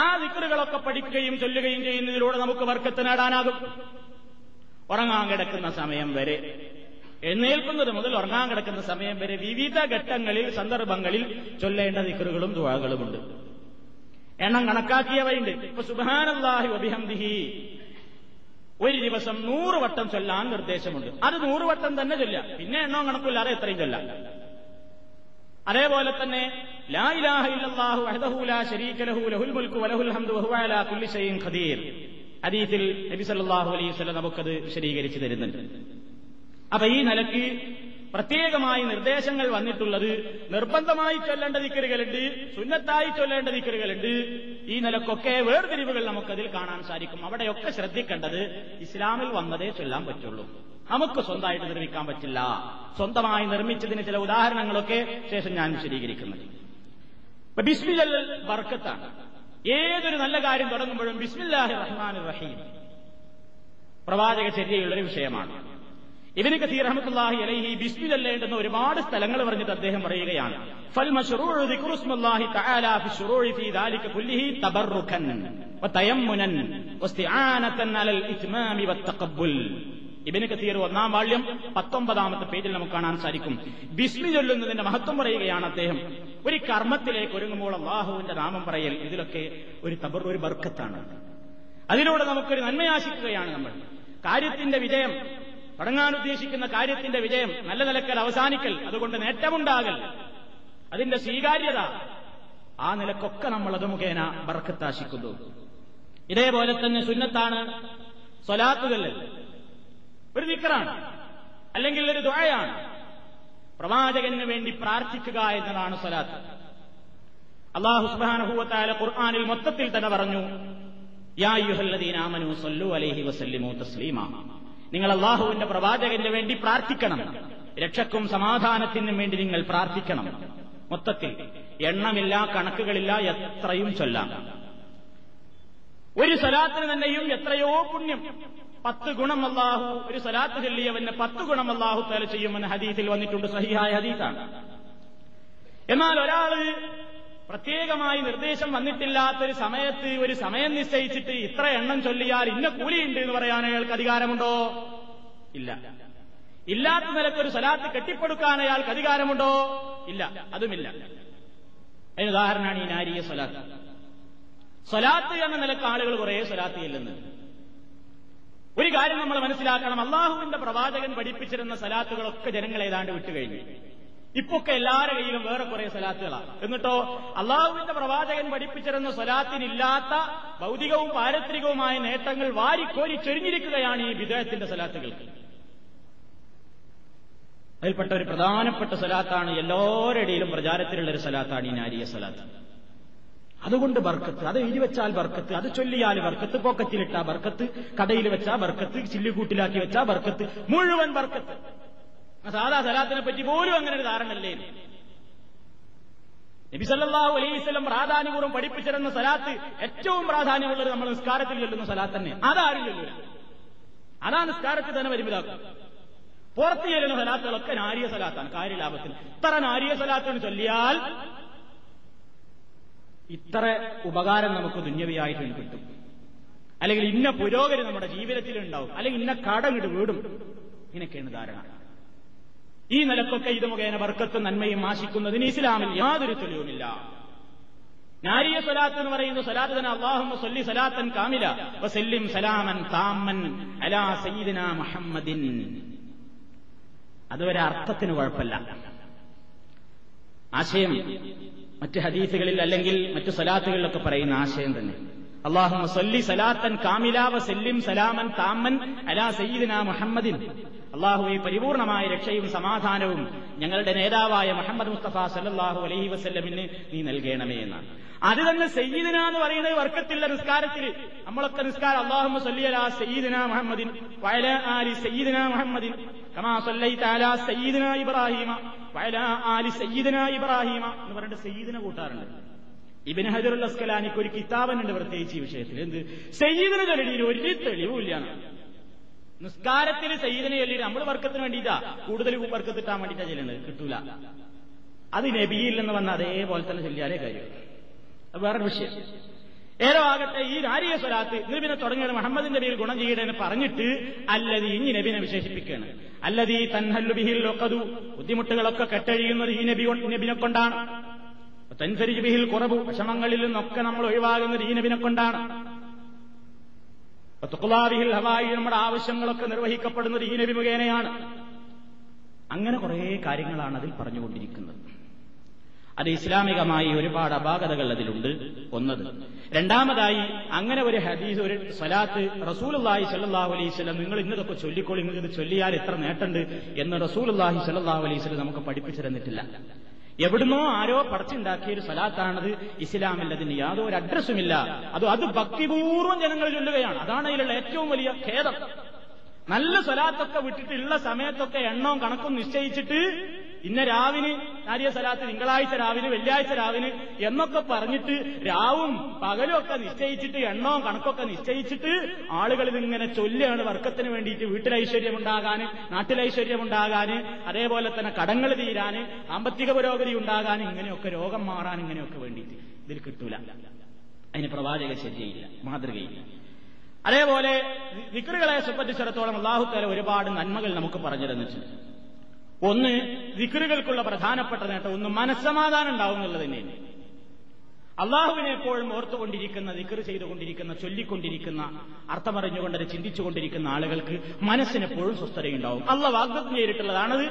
ആ ദിക്റുകളൊക്കെ പഠിക്കുകയും ചൊല്ലുകയും ചെയ്യുന്നതിലൂടെ നമുക്ക് വർക്കത്ത് നേടാനാകും. ഉറങ്ങാൻ കിടക്കുന്ന സമയം വരെ, എഴുന്നേൽക്കുന്നത് മുതൽ ഉറങ്ങാൻ കിടക്കുന്ന സമയം വരെ വിവിധ ഘട്ടങ്ങളിൽ സന്ദർഭങ്ങളിൽ ചൊല്ലേണ്ട ദിക്റുകളും ദുആകളുമുണ്ട്. എണ്ണം കണക്കാക്കിയവയുണ്ട്. ഇപ്പൊ സുബ്ഹാനല്ലാഹി വബിഹംദിഹി ഒരു ദിവസം 100 വട്ടം ചൊല്ലാൻ നിർദ്ദേശമുണ്ട്. അത് 100 വട്ടം തന്നെ ചൊല്ലാം, പിന്നെ എണ്ണം കണക്കില്ലാതെ എത്രയും ചൊല്ലാം. അതേപോലെ തന്നെ ലാ ഇലാഹ ഇല്ലല്ലാഹു വഹ്ദഹു ലാ ശരീക ലഹു ലഹുൽ മുൽക്കു വലഹുൽ ഹംദു വഹുവ അലാ കുല്ലി ശൈഇൻ ഖദീർ, ഹദീസിൽ നബി സല്ലല്ലാഹു അലൈഹി വസല്ലം നമുക്കത് വിശദീകരിച്ചു തരുന്നുണ്ട്. അപ്പൊ ഈ നിലയ്ക്ക് പ്രത്യേകമായി നിർദ്ദേശങ്ങൾ വന്നിട്ടുള്ളത് നിർബന്ധമായി ചൊല്ലേണ്ട ദിക്റുകളുണ്ട്, സുന്നത്തായി ചൊല്ലേണ്ട ദിക്റുകളുണ്ട്. ഈ നിലക്കൊക്കെ വേർതിരിവുകൾ നമുക്കതിൽ കാണാൻ സാധിക്കും. അവിടെയൊക്കെ ശ്രദ്ധിക്കേണ്ടത് ഇസ്ലാമിൽ വന്നതേ ചൊല്ലാൻ പറ്റുള്ളൂ, നമുക്ക് സ്വന്തമായിട്ട് നിർമ്മിക്കാൻ പറ്റില്ല. സ്വന്തമായി നിർമ്മിച്ചതിന് ചില ഉദാഹരണങ്ങളൊക്കെ ശേഷം ഞാൻ വിശദീകരിക്കുന്നത്. ഇപ്പൊ ബിസ്മിൽ ബർക്കത്താണ്. ഏതൊരു നല്ല കാര്യം തുടങ്ങുമ്പോഴും ബിസ്മില്ലാഹിർ റഹ്മാനിർ റഹീം പ്രവാചക ചര്യയുള്ളൊരു വിഷയമാണ്. ഇബ്നു കസീർ റഹ്മത്തുള്ളാഹി അലൈഹി ബിസ്മി ചൊല്ലേണ്ടുന്ന ഒരുപാട് സ്ഥലങ്ങൾ പറഞ്ഞിട്ട് അദ്ദേഹം പറയുകയാണ്, ഫൽ മശ്റൂഉ ദിക്റു ഇസ്മില്ലാഹി തആല ഫി ശുറൂഇ ഫീ ദാലിക കുല്ലിഹി തബർറുകൻ വതയമ്മുനൻ വസ്തിആനതൻ അലൽ ഇത്മാമി വത്തഖബ്ബുൽ. ഇബ്നു കസീർ 1-ാം വാള്യം 19-ാമത്തെ പേജിൽ നമുക്ക് കാണാൻ സാധിക്കും. ബിസ്മി ചൊല്ലുന്നതിന്റെ മഹത്വം പറയുകയാണ് അദ്ദേഹം. ഒരു കർമ്മത്തിലേക്ക് ഒരുങ്ങുമ്പോൾ അല്ലാഹുവിന്റെ നാമം പറയൽ ഇതിലൊക്കെ ഒരു തബർറു, ഒരു ബർക്കത്താണ്. അതിലൂടെ നമുക്കൊരു നന്മയാശിക്കുകയാണ് നമ്മൾ. കാര്യത്തിന്റെ വിജയം, തുടങ്ങാൻ ഉദ്ദേശിക്കുന്ന കാര്യത്തിന്റെ വിജയം, നല്ല നിലക്കൽ അവസാനിക്കൽ, അതുകൊണ്ട് നേട്ടമുണ്ടാകൽ, അതിന്റെ സ്വീകാര്യത, ആ നിലക്കൊക്കെ നമ്മൾ അത് മുഖേന ബർക്കത്താശിക്കുന്നു. ഇതേപോലെ തന്നെ സുന്നത്താണ് സ്വലാത്തുകൾ. ഒരു ദിക്റാണ്, അല്ലെങ്കിൽ ഒരു ദുആയാണ്. പ്രവാചകന് വേണ്ടി പ്രാർത്ഥിക്കുക എന്നതാണ് സ്വലാത്ത്. അല്ലാഹു സുബ്ഹാനഹു വ തആല ഖുർആനിൽ മൊത്തത്തിൽ തന്നെ പറഞ്ഞു, യാ അയ്യുഹല്ലദീന ആമനൂ സല്ലു അലൈഹി വസല്ലിമൂ തസ്ലീമാ, നിങ്ങൾ അള്ളാഹുവിന്റെ പ്രവാചകന് വേണ്ടി പ്രാർത്ഥിക്കണം, രക്ഷക്കും സമാധാനത്തിനും വേണ്ടി നിങ്ങൾ പ്രാർത്ഥിക്കണം. മൊത്തത്തിൽ എണ്ണമില്ല, കണക്കുകളില്ല, എത്രയും ചൊല്ലാം. ഒരു സ്വലാത്തിന് തന്നെയും എത്രയോ പുണ്യം. 10 ഗുണം അള്ളാഹു, ഒരു സ്വലാത്ത് ചൊല്ലിയവന് 10 ഗുണം അള്ളാഹു തആല ചെയ്യുമെന്ന് ഹദീസിൽ വന്നിട്ടുണ്ട്. സഹിഹായ ഹദീസാണ്. എന്നാൽ ഒരാൾ പ്രത്യേകമായി നിർദ്ദേശം വന്നിട്ടില്ലാത്തൊരു സമയത്ത് ഒരു സമയം നിശ്ചയിച്ചിട്ട് ഇത്ര എണ്ണം ചൊല്ലിയാൽ ഇന്ന കൂലിയുണ്ട് എന്ന് പറയാൻ അയാൾക്ക് അധികാരമുണ്ടോ? ഇല്ല. ഇല്ലാത്ത നിലക്കൊരു സ്വലാത്ത് കെട്ടിപ്പടുക്കാൻ അയാൾക്ക് അധികാരമുണ്ടോ? ഇല്ല, അതുമില്ല. അതിന് ഉദാഹരണമാണ് ഈ നാരിയ സ്വലാത്ത്. സ്വലാത്ത് എന്ന നിലക്ക് ആളുകൾ കുറെ സ്വലാത്ത് ചെല്ലുന്നു. ഒരു കാര്യം നമ്മൾ മനസ്സിലാക്കണം, അള്ളാഹുവിന്റെ പ്രവാചകൻ പഠിപ്പിച്ചിരുന്ന സ്വലാത്തുകളൊക്കെ ജനങ്ങൾ ഏതാണ്ട് വിട്ടുകഴിഞ്ഞു. ഇപ്പൊക്കെ എല്ലാവരുടെ കയ്യിലും വേറെ കുറെ സ്വലാത്തുകളാണ്. എന്നിട്ടോ അള്ളാഹുവിന്റെ പ്രവാചകൻ പഠിപ്പിച്ചിരുന്ന സ്വലാത്തിനില്ലാത്ത ഭൗതികവും പാരത്രികവുമായ നേട്ടങ്ങൾ വാരിക്കോരി ചൊരിഞ്ഞിരിക്കുകയാണ് ഈ വിദേഹത്തിന്റെ സ്വലാത്തുകൾക്ക്. അതിൽപ്പെട്ട ഒരു പ്രധാനപ്പെട്ട സ്വലാത്താണ്, എല്ലാവരുടെയിലും പ്രചാരത്തിലുള്ള ഒരു സ്വലാത്താണ് ഈ നാരിയ സ്വലാത്ത്. അതുകൊണ്ട് ബർക്കത്ത്, അത് എഴുതി വെച്ചാൽ ബർക്കത്ത്, അത് ചൊല്ലിയാൽ ബർക്കത്ത്, പോക്കറ്റിലിട്ടാ ബർക്കത്ത്, കടയിൽ വെച്ചാ ബർക്കത്ത്, ചില്ലുകൂട്ടിലാക്കി വെച്ചാ ബർക്കത്ത്, മുഴുവൻ ബർക്കത്ത്. സാധാ സ്വലാത്തിനെ പറ്റി പോലും അങ്ങനെ ഒരു ധാരണല്ലേ. നബി സല്ലല്ലാഹു അലൈഹി വസല്ലം പ്രാധാന്യപൂർവ്വം പഠിപ്പിച്ചിരുന്ന സ്വലാത്ത്, ഏറ്റവും പ്രാധാന്യമുള്ളത് നമ്മൾ നിസ്കാരത്തിൽ ചൊല്ലുന്ന സ്വലാത്ത് തന്നെ. അതാരും ചൊല്ലില്ല, അതാ നിസ്കാരത്തിൽ തന്നെ പരിമിതാക്കും. പുറത്ത് ചൊല്ലുന്ന സ്വലാത്തുകളൊക്കെ നാരിയ സ്വലാത്താണ് കാര്യലാഭത്തിന്. ഇത്ര നാരിയ സ്വലാത്തുകൾ ചൊല്ലിയാൽ ഇത്ര ഉപകാരം നമുക്ക് ദുന്യവിയായിട്ട് കിട്ടും, അല്ലെങ്കിൽ ഇന്ന പുരോഗതി നമ്മുടെ ജീവിതത്തിൽ ഉണ്ടാവും, അല്ലെങ്കിൽ ഇന്ന കടമിട്ട് വീടും, ഇങ്ങനെയൊക്കെയാണ് ധാരണ. ഈ നിലക്കൊക്കെ ഇത് മുഖേന ബർക്കത്തും നന്മയും ആശിക്കുന്നതിന് ഇസ്ലാമിൽ യാതൊരു തെളിവുമില്ല. നാരിയ സ്വലാത്ത് എന്ന് പറയുന്ന സ്വലാത്ത് തന്നെ, അല്ലാഹുമ്മ സ്വല്ലി സലാത്തൻ കാമില വസല്ലിം സലാമൻ താമൻ അലാ സയ്യിദിനാ മുഹമ്മദിൻ. അതുവരെ അർത്ഥത്തിന് കുഴപ്പമില്ല. ആശയം മറ്റ് ഹദീസുകളിൽ അല്ലെങ്കിൽ മറ്റു സ്വലാത്തുകളിലൊക്കെ പറയുന്ന ആശയം തന്നെ, അല്ലാഹുമ്മ സ്വല്ലി സലാത്തൻ കാമില വസല്ലിം സലാമൻ താമൻ അലാ സയ്യിദിനാ മുഹമ്മദിൻ. അള്ളാഹുവെ, പരിപൂർണമായ രക്ഷയും സമാധാനവും ഞങ്ങളുടെ നേതാവായ മുഹമ്മദ് മുസ്തഫ സല്ലല്ലാഹു അലൈഹി വസല്ലമിന് നീ നൽകണമേ എന്നാണ്. അത് തന്നെ സയ്യിദിന എന്ന് പറയുന്നത് വർക്കത്തില്ല. നിസ്കാരത്തിൽ നമ്മളൊക്കെ നിസ്കാരം അല്ലാഹുമ്മ സ്വല്ലി അലാ സയ്യിദിന മുഹമ്മദിൻ വഅലാ ആലി സയ്യിദിന മുഹമ്മദിൻ കമാ സ്വല്ലൈത അലാ സയ്യിദിന ഇബ്രാഹിമ വഅലാ ആലി സയ്യിദിന ഇബ്രാഹിമ എന്ന് പറഞ്ഞിട്ട് സയ്യിദിന കൂട്ടാറുണ്ട്. ഇബ്നു ഹജർ അസ്കലാനിക്ക് ഒരു കിതാബുണ്ട് പ്രത്യേകിച്ച് ഈ വിഷയത്തിൽ. എന്ത് സയ്യിദിന ചൊല്ലിയിൽ ഒരു തെളിവില്ല. നിസ്കാരത്തിൽ സയ്യിദിനെ ചൊല്ലിയിട്ട് നമ്മൾ വർക്കത്തിന് വേണ്ടിയിട്ടാ, കൂടുതൽ വർക്കത്തിട്ടാൻ വേണ്ടിയിട്ടാ ചെല്ലുന്നത്, കിട്ടൂല. അത് നബിയിൽ നിന്ന് വന്ന അതേപോലെ തന്നെ ചൊല്ലിയാലേ കാര്യം. അത് വേറൊരു വിഷയം. ഏതോ ആകട്ടെ, ഈ നാരിയ സ്വലാത്ത് നബിനെ തുടങ്ങിയത് മുഹമ്മദിന്റെ പേരിൽ ഗുണം ചെയ്യണമെന്ന് പറഞ്ഞിട്ട് അല്ലദീ, ഇനി നബിനെ വിശേഷിപ്പിക്കുകയാണ്, അല്ലദീ തൻഹല്ലു ബിഹിൽ ഉഖദു, ബുദ്ധിമുട്ടുകളൊക്കെ കെട്ടഴിയുന്നത് ഈ നബിനെ കൊണ്ടാണ്. തൻഫരിജു ബിഹിൽ ഖുറബു, വിഷമങ്ങളിൽ നിന്നൊക്കെ നമ്മൾ ഒഴിവാകുന്നത് ഈ നബിനെ കൊണ്ടാണ്. തുഖ്ലാബിഹിൽ ഹവായി, നമ്മുടെ ആവശ്യങ്ങളൊക്കെ നിർവഹിക്കപ്പെടുന്നത് ഈ നബി മുഖേനയാണ്. അങ്ങനെ കുറേ കാര്യങ്ങളാണ് അതിൽ പറഞ്ഞുകൊണ്ടിരിക്കുന്നത്. അത് ഇസ്ലാമികമായി ഒരുപാട് അപാകതകൾ അതിലുണ്ട്, ഒന്നത്. രണ്ടാമതായി, അങ്ങനെ ഒരു ഹദീസ്, ഒരു സ്വലാത്ത് റസൂലുള്ളാഹി സ്വല്ലല്ലാഹു അലൈഹി വസല്ലം നിങ്ങൾ ഇന്നതൊക്കെ ചൊല്ലിക്കോളി, നിങ്ങൾ ഇത് ചൊല്ലിയാൽ എത്ര നേട്ടമുണ്ട് എന്ന് റസൂലുള്ളാഹി സ്വല്ലല്ലാഹു അലൈഹി വസല്ലം നമുക്ക് പഠിപ്പിച്ചു തന്നിട്ടില്ല. എവിടുന്നോ ആരോ പറിച്ചുണ്ടാക്കിയ ഒരു സ്വലാത്താണത്. ഇസ്ലാമിൽ അതിന് യാതൊരു അഡ്രസ്സുമില്ല. അത് ഭക്തിപൂർവ്വം ജനങ്ങൾ ചൊല്ലുകയാണ്. അതാണ് അതിലുള്ള ഏറ്റവും വലിയ ഖേദം. നല്ല സ്വലാത്തൊക്കെ വിട്ടിട്ടുള്ള സമയത്തൊക്കെ എണ്ണവും കണക്കും നിശ്ചയിച്ചിട്ട് ഇന്ന രാവിന് നാരിയ സ്വലാത്ത്, തിങ്കളാഴ്ച രാവിന്, വെള്ളിയാഴ്ച രാവിന് എന്നൊക്കെ പറഞ്ഞിട്ട് രാവും പകലും ഒക്കെ നിശ്ചയിച്ചിട്ട്, എണ്ണവും കണക്കൊക്കെ നിശ്ചയിച്ചിട്ട് ആളുകൾ ഇതിങ്ങനെ ചൊല്ലുകയാണ് വർക്കത്തിന് വേണ്ടിയിട്ട്. വീട്ടിലൈശ്വര്യമുണ്ടാകാന്, നാട്ടിലൈശ്വര്യമുണ്ടാകാന്, അതേപോലെ തന്നെ കടങ്ങൾ തീരാന്, സാമ്പത്തിക പുരോഗതി ഉണ്ടാകാൻ, ഇങ്ങനെയൊക്കെ രോഗം മാറാൻ, ഇങ്ങനെയൊക്കെ വേണ്ടിയിട്ട്. ഇതിൽ കിട്ടൂല, അതിന് പ്രവാചക ശരിയയില്ല, മാതൃകയില്ല. അതേപോലെ ദിക്റുകളെ സംബന്ധിച്ചിടത്തോളം അല്ലാഹു തആല ഒരുപാട് നന്മകൾ നമുക്ക് പറഞ്ഞു തന്നിട്ടുണ്ട്. ഒന്ന്, ദിക്റുകൾക്കുള്ള പ്രധാനപ്പെട്ട നേട്ടം, ഒന്ന് മനസ്സമാധാനം ഉണ്ടാവും എന്നുള്ളത് തന്നെയാണ്. അള്ളാഹുവിനെ എപ്പോഴും ഓർത്തുകൊണ്ടിരിക്കുന്ന, ദിക്ർ ചെയ്തുകൊണ്ടിരിക്കുന്ന, ചൊല്ലിക്കൊണ്ടിരിക്കുന്ന, അർത്ഥമറിഞ്ഞുകൊണ്ട് ചിന്തിച്ചുകൊണ്ടിരിക്കുന്ന ആളുകൾക്ക് മനസ്സിനെപ്പോഴും സ്വസ്ഥതയുണ്ടാവും. അള്ളാഹ് വാഗ്ദത്തം ചെയ്തിട്ടുള്ളതാണത്.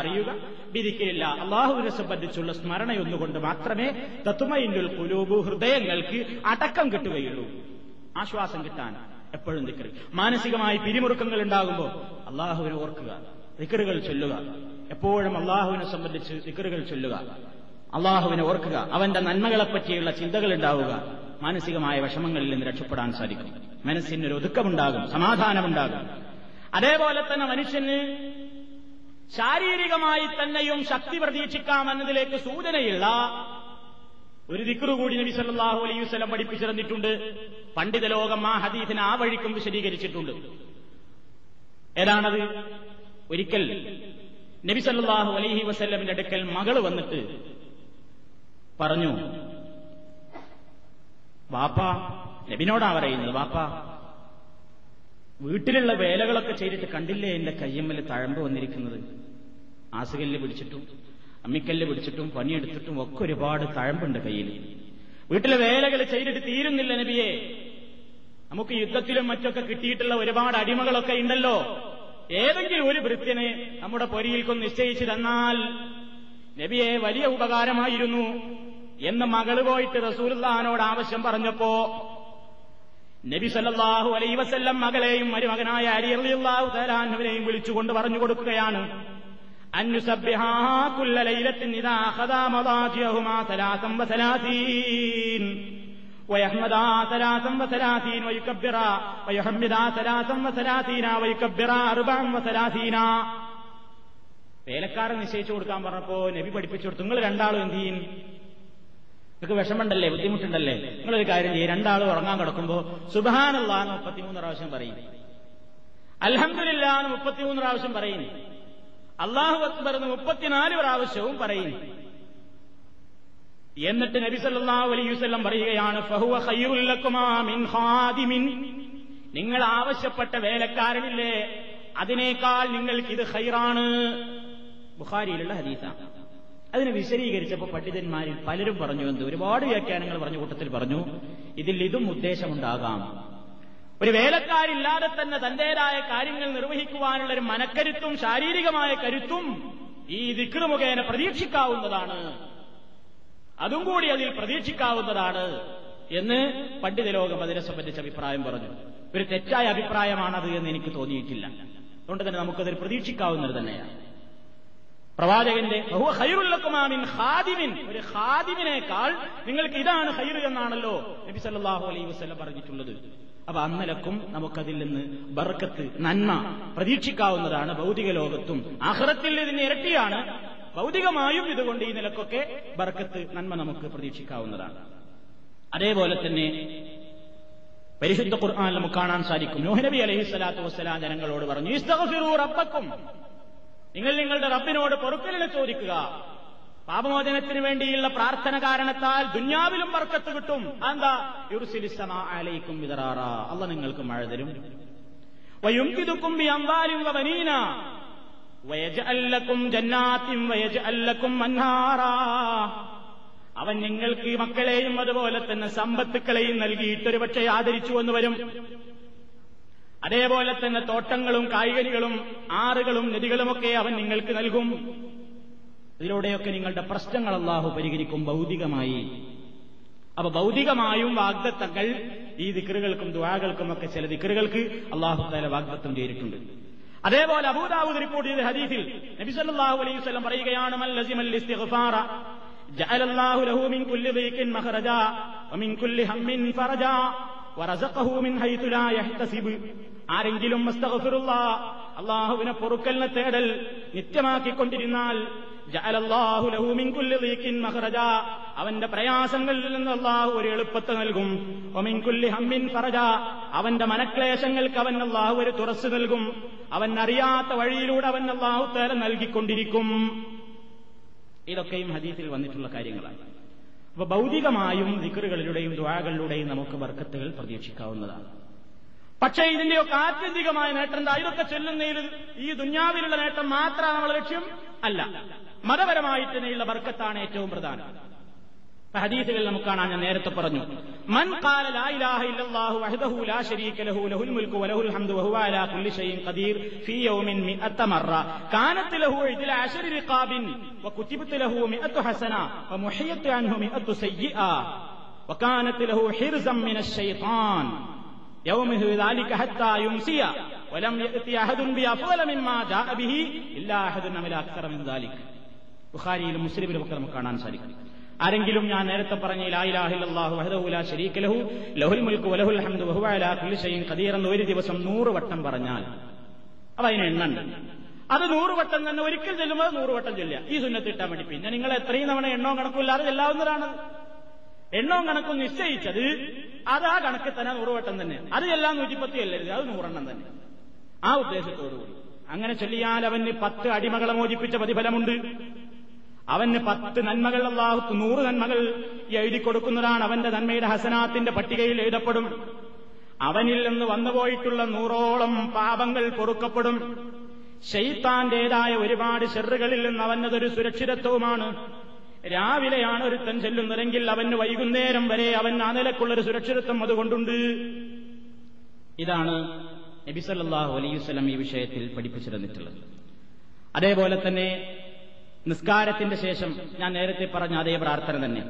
അറിയുക, ബിദിക്രില്ല, അള്ളാഹുവിനെ സംബന്ധിച്ചുള്ള സ്മരണയൊന്നുകൊണ്ട് മാത്രമേ തത്മഇന്നുൽ ഖുലൂബ്, ഹൃദയങ്ങൾക്ക് അടക്കം കിട്ടുകയുള്ളൂ. ആശ്വാസം കിട്ടാൻ എപ്പോഴും ദിക്ർ. മാനസികമായി പിരിമുറുക്കങ്ങൾ ഉണ്ടാകുമ്പോൾ അള്ളാഹുവിനെ ഓർക്കുക, ദിക്റുകൾ ചൊല്ലുക, എപ്പോഴും അള്ളാഹുവിനെ സംബന്ധിച്ച് ദിക്റുകൾ ചൊല്ലുക, അള്ളാഹുവിനെ ഓർക്കുക, അവന്റെ നന്മകളെപ്പറ്റിയുള്ള ചിന്തകൾ ഉണ്ടാവുക. മാനസികമായ വിഷമങ്ങളിൽ നിന്ന് രക്ഷപ്പെടാൻ സാധിക്കും, മനസ്സിനൊരു ഒതുക്കമുണ്ടാകും, സമാധാനമുണ്ടാകും. അതേപോലെ തന്നെ മനുഷ്യന് ശാരീരികമായി തന്നെയും ശക്തി പ്രതീക്ഷിക്കാമെന്നതിലേക്ക് സൂചനയുള്ള ഒരു ദിക്റ് കൂടി നബി സല്ലല്ലാഹു അലൈഹി വസല്ലം പഠിപ്പിച്ചിരുന്നിട്ടുണ്ട്. പണ്ഡിത ലോകം ആ ഹദീസിനെ ആ വഴിക്കും വിശദീകരിച്ചിട്ടുണ്ട്. ഏതാണത്? ഒരിക്കൽ നബി സല്ലല്ലാഹു അലൈഹി വസല്ലമിന്റെ അടുക്കൽ മകള് വന്നിട്ട് പറഞ്ഞു, വാപ്പാ, നബിനോടാ പറയുന്നത്, വാപ്പാ, വീട്ടിലുള്ള വേലകളൊക്കെ ചെയ്തിട്ട് കണ്ടില്ലേ എന്റെ കയ്യമ്മൽ തഴമ്പ് വന്നിരിക്കുന്നത്? ആസുകല്ല് പിടിച്ചിട്ടും അമ്മിക്കല്ല് പിടിച്ചിട്ടും പണിയെടുത്തിട്ടും ഒക്കെ ഒരുപാട് തഴമ്പുണ്ട് കയ്യിൽ. വീട്ടിലെ വേലകൾ ചെയ്തിട്ട് തീരുന്നില്ല നബിയെ. നമുക്ക് യുദ്ധത്തിലും മറ്റൊക്കെ കിട്ടിയിട്ടുള്ള ഒരുപാട് അടിമകളൊക്കെ ഉണ്ടല്ലോ. ഏതെങ്കിലും ഒരു ഭൃത്യനെ നമ്മുടെ പൊരിയിൽക്കൊന്ന് നിശ്ചയിച്ചു തന്നാൽ നബിയെ വലിയ ഉപകാരമായിരുന്നു എന്ന് മകള് പോയിട്ട് റസൂലുള്ളാഹിനോട് ആവശ്യം പറഞ്ഞപ്പോ നബി സല്ലല്ലാഹു അലൈഹി വസല്ലം മകളെയും മരുമകനായ അലി റളിയല്ലാഹു തആല അൻഹുവിനെയും വിളിച്ചുകൊണ്ട് പറഞ്ഞു കൊടുക്കുകയാണ്, അൻയുസബ്ബിഹാ കുല്ല ലൈലത്തിൻ ഇദാ ഖദാ മദാജിഹുമാ 33 വയഹ്മദാ 33 വയകബ്ബിറാ വയഹ്മിദാ 33 വയകബ്ബിറാ 34. വേലക്കാരൻ നിശ്ചയിച്ചു കൊടുക്കാൻ പറഞ്ഞപ്പോ നബി പഠിപ്പിച്ചു കൊടുത്തു, നിങ്ങൾ രണ്ടാളും എന്ത് ചെയ്യും? നിങ്ങൾക്ക് വിഷമമുണ്ടല്ലേ, ബുദ്ധിമുട്ടുണ്ടല്ലേ? നിങ്ങളൊരു കാര്യം ചെയ്യും, രണ്ടാളും ഉറങ്ങാൻ കിടക്കുമ്പോ സുബ്ഹാനല്ലാഹ് 33 പ്രാവശ്യം പറയും, അൽഹംദുലില്ലാഹ് 33 പ്രാവശ്യം പറയും, അല്ലാഹു അക്ബർ 34 പ്രാവശ്യവും പറയും. എന്നിട്ട് നബി സല്ലല്ലാഹു അലൈഹി വസല്ലം പറയുകയാണ്, ഫഹുവ ഖൈറുൽ ലക്കുമാ മിൻ ഖാദിമിൻ, നിങ്ങൾ ആവശ്യപ്പെട്ട വേലക്കാരനില്ലേ അതിനേക്കാൾ നിങ്ങൾക്കിത് ഖൈറാണ്. ബുഖാരിയിലുള്ള ഹദീസാണ്. അതിനെ വിശദീകരിച്ചപ്പോൾ പണ്ഡിതന്മാരിൽ പലരും പറഞ്ഞു, എന്ത് ഒരുപാട് വ്യാഖ്യാനങ്ങൾ പറഞ്ഞ കൂട്ടത്തിൽ പറഞ്ഞു, ഇതിൽ ഇതും ഉദ്ദേശമുണ്ടാകാം, ഒരു വേലക്കാരില്ലാതെ തന്നെ തന്റേതായ കാര്യങ്ങൾ നിർവഹിക്കുവാനുള്ള ഒരു മനക്കരുത്തും ശാരീരികമായ കരുത്തും ഈ ദിക്ർ മുഖേന പ്രതീക്ഷിക്കാവുന്നതാണ്, അതും കൂടി അതിൽ പ്രതീക്ഷിക്കാവുന്നതാണ് എന്ന് പണ്ഡിതലോകം അതിനെ സംബന്ധിച്ച് അഭിപ്രായം പറഞ്ഞു. ഒരു തെറ്റായ അഭിപ്രായമാണത് എന്ന് എനിക്ക് തോന്നിയിട്ടില്ല. അതുകൊണ്ട് തന്നെ നമുക്കതിൽ പ്രതീക്ഷിക്കാവുന്നത് തന്നെയാണ്. പ്രവാചകന്റെ ബഹുവ ഖൈറുല്ലകുമാ മിൻ ഖാദിമിൻ, ഒരു ഖാദിമിനേക്കാൾ നിങ്ങൾക്ക് ഇതാണ് ഖൈർ എന്നാണല്ലോ നബി സല്ലല്ലാഹു അലൈഹി വസല്ലം പറഞ്ഞിട്ടുള്ളത്. അപ്പൊ അന്നലക്കും നമുക്കതിൽ നിന്ന് ബർക്കത്ത്, നന്മ പ്രതീക്ഷിക്കാവുന്നതാണ് ഭൗതിക ലോകത്തും. ആഖിറത്തിൽ ഇതിന് ഇരട്ടിയാണ്. ഭൗതികമായും ഇതുകൊണ്ട് ഈ നിലക്കൊക്കെ ബർക്കത്ത്, നന്മ നമുക്ക് പ്രതീക്ഷിക്കാവുന്നതാണ്. അതേപോലെ തന്നെ പരിശുദ്ധ ഖുർആനിൽ നമുക്ക് കാണാൻ സാധിക്കും, നൂഹ് നബി അലൈഹിസ്സലാത്തു വസ്സലാം ജനങ്ങളോട് പറഞ്ഞു, ഇസ്തഗ്ഫിറൂ റബ്ബക്കും, നിങ്ങൾ നിങ്ങളുടെ റബ്ബിനോട് പൊറുക്കലിനെ ചോദിക്കുക. പാപമോചനത്തിന് വേണ്ടിയുള്ള പ്രാർത്ഥന കാരണത്താൽ ദുന്യാവിലും ബർക്കത്ത് കിട്ടും. എന്താ? യുർസിലിസ് സമാഅ അലൈക്കും മിദറാറ, അല്ലാഹ് നിങ്ങൾക്ക് മഴ തരും. വയുംകിദുക്കും ബിഅംവാലിൻ വബനീന വയജ്അൽ ലക്കും ജന്നാത്തിൻ വയജ്അൽ ലക്കും അൻഹാറ, അവൻ നിങ്ങൾക്ക് മക്കളെയും അതുപോലെ തന്നെ സമ്പത്തുക്കളെയും നൽകിയിട്ടൊരു പക്ഷേ ആദരിച്ചു എന്ന് വരും. അതേപോലെ തന്നെ തോട്ടങ്ങളും കായ്കനികളും ആറുകളും നദികളുമൊക്കെ അവൻ നിങ്ങൾക്ക് നൽകും. ഇതിലൂടെയൊക്കെ നിങ്ങളുടെ പ്രശ്നങ്ങൾ അല്ലാഹു പരിഹരിക്കും ഭൗതികമായി. അപ്പൊ ഭൗതികമായും വാഗ്ദത്തങ്ങൾ ഈ ദിക്റുകൾക്കും ദുആകൾക്കും ഒക്കെ, ചില ദിക്റുകൾക്ക് അല്ലാഹു തആല വാഗ്ദത്തം ചെയ്തിട്ടുണ്ട്. അതേപോലെ അബൂ ദാവൂദ് റിപ്പോർട്ട് ചെയ്ത ഹദീസിൽ നബി സല്ലല്ലാഹു അലൈഹി വസല്ലം പറയുകയാണ്, മൻ ലസിമൽ ഇസ്തിഗ്ഫാറ ജഅലല്ലാഹു ലഹു മിൻ കുല്ലി ദീഖിൻ മഖ്റജാ വമിൻ കുല്ലി ഹമ്മിൻ ഫറജാ വറസഖഹു മിൻ ഹൈതു ലാ യഹ്തസിബ്. ആരെങ്കിലും അസ്തഗ്ഫിറുല്ലാഹ്, അല്ലാഹുവിനെ പൊറുക്കലിനെ തേടൽ നിത്യമാക്കിക്കൊണ്ടിരുന്നാൽ ജഅലല്ലാഹു ലഹു മിൻ കുല്ലി ദീഖിൻ മഖ്റജാ, അവന്റെ പ്രയാസങ്ങളിൽ നിന്ന് അല്ലാഹു ഒരു എളുപ്പത്തെ നൽകും. വമിൻ കുല്ലി ഹമ്മിൻ ഫറജാ, അവന്റെ മനക്ലേശങ്ങൾക്ക് അവൻ അല്ലാഹു ഒരു തുറസ്സ് നൽകും. അവൻ അറിയാത്ത വഴിയിലൂടെ അവൻ അല്ലാഹു തആല നൽകിക്കൊണ്ടിരിക്കും. ഇതൊക്കെയും ഹദീസിൽ വന്നിട്ടുള്ള കാര്യങ്ങളാണ്. അപ്പൊ ഭൗതികമായും ദിക്റുകളിലൂടെയും ദുആകളിലൂടെയും നമുക്ക് ബർക്കത്തുകൾ പ്രതീക്ഷിക്കാവുന്നതാണ്. പക്ഷേ ഇതിന്റെയൊക്കെ ആത്യന്തികമായ നേട്ടം, ഇതൊക്കെ ചൊല്ലുന്നതിൽ ഈ ദുന്യാവിലുള്ള നേട്ടം മാത്രമാണ് നമ്മൾ ലക്ഷ്യം അല്ല, മതപരമായിട്ട് തന്നെയുള്ള ബർക്കത്താണ് ഏറ്റവും പ്രധാനം. ഹദീസുകൾ നമുക്ക് കാണാൻ, ഞാൻ നേരത്തെ പറഞ്ഞു, മൻ ഖാല ലാ ഇലാഹ ഇല്ലല്ലാഹു വഹ്ദഹു ലാ ശരീക ലഹു ലഹുൽ മുൽക്കു വലഹുൽ ഹംദു വഹുവ അലാ കുല്ലി ഷൈഇൻ ഖദീർ ഫീ യൗമിൻ 100 മറ കാനത് ലഹു ഇദ്ല 10 റിഖാബിൻ വകുതിബത് ലഹു 100 ഹസന വമുഹിയത് അൻഹു 100 സയ്യിഅ വകാനത് ലഹു ഹിർസം മിനശ് ശൈത്താൻ യൗമഹു ദാലിക ഹത്താ യുംസിയ വലം യഅതി അഹദുൻ ബിഅഫ്ള മിമ്മാ ജാഅ ബിഹി ഇല്ലാ അഹദുൻ അമല അക്സറ മിൻ ദാലിക. ബുഖാരിയിലും മുസ്ലിമിലും ഒക്കെ നമുക്ക് കാണാൻ സാധിക്കും. ആരെങ്കിലും ഞാൻ നേരത്തെ പറഞ്ഞ ലാ ഇലാഹ ഇല്ലല്ലാഹു വഹ്ദഹു ലാ ശരീക ലഹു ലഹുൽ മുൽക്കു വലഹുൽ ഹംദു വഹുവ അലാ കുല്ലി ഷൈഇൻ ഖദീർ എന്ന് ഒരു ദിവസം 100 വട്ടം പറഞ്ഞാൽ, അതതിന് എണ്ണുണ്ട്, അത് 100 വട്ടം തന്നെ ഒരിക്കൽ ചെല്ലുമ്പോൾ 100 വട്ടം ചൊല്ലുക. ഈ സുന്നത്ത് കിട്ടാൻ വേണ്ടി പിന്നെ നിങ്ങൾ എത്രയും തവണ എണ്ണവും കണക്കില്ലാതെ ചെല്ലാവുന്നതാണ്. എണ്ണവും കണക്കും നിശ്ചയിച്ചത് അത് ആ കണക്കിൽ തന്നെ 100 വട്ടം തന്നെ, അത് എല്ലാം 110 അല്ലരുത്, അത് 100 എണ്ണം തന്നെ. ആ ഉദ്ദേശത്തോടുകൂടി അങ്ങനെ ചൊല്ലിയാൽ അവന് 10 അടിമകളെ മോചിപ്പിച്ച പ്രതിഫലമുണ്ട്. അവന് 10 നന്മകൾ അല്ലാഹു 100 നന്മകൾ എഴുതി കൊടുക്കുന്നതാണ്. അവന്റെ നന്മയുടെ ഹസനാത്തിന്റെ പട്ടികയിൽ എഴുതപ്പെടും. അവനിൽ നിന്ന് വന്നുപോയിട്ടുള്ള നൂറോളം പാപങ്ങൾ പൊറുക്കപ്പെടും. ശൈത്താന്റേതായ ഒരുപാട് ഷെറുകളിൽ നിന്ന് അവനതൊരു സുരക്ഷിതത്വമാണ്. രാവിലെയാണ് ഒരുത്തൻ ചെല്ലുന്നതെങ്കിൽ അവന് വൈകുന്നേരം വരെ അവൻ ആ നിലക്കുള്ളൊരു സുരക്ഷിതത്വം അതുകൊണ്ടുണ്ട്. ഇതാണ് നബി സല്ലല്ലാഹു അലൈഹി വസല്ലം ഈ വിഷയത്തിൽ പഠിപ്പിച്ചിരുന്നിട്ടുള്ളത്. അതേപോലെ തന്നെ നിസ്കാരത്തിന്റെ ശേഷം ഞാൻ നേരത്തെ പറഞ്ഞ അതേ പ്രാർത്ഥന തന്നെ,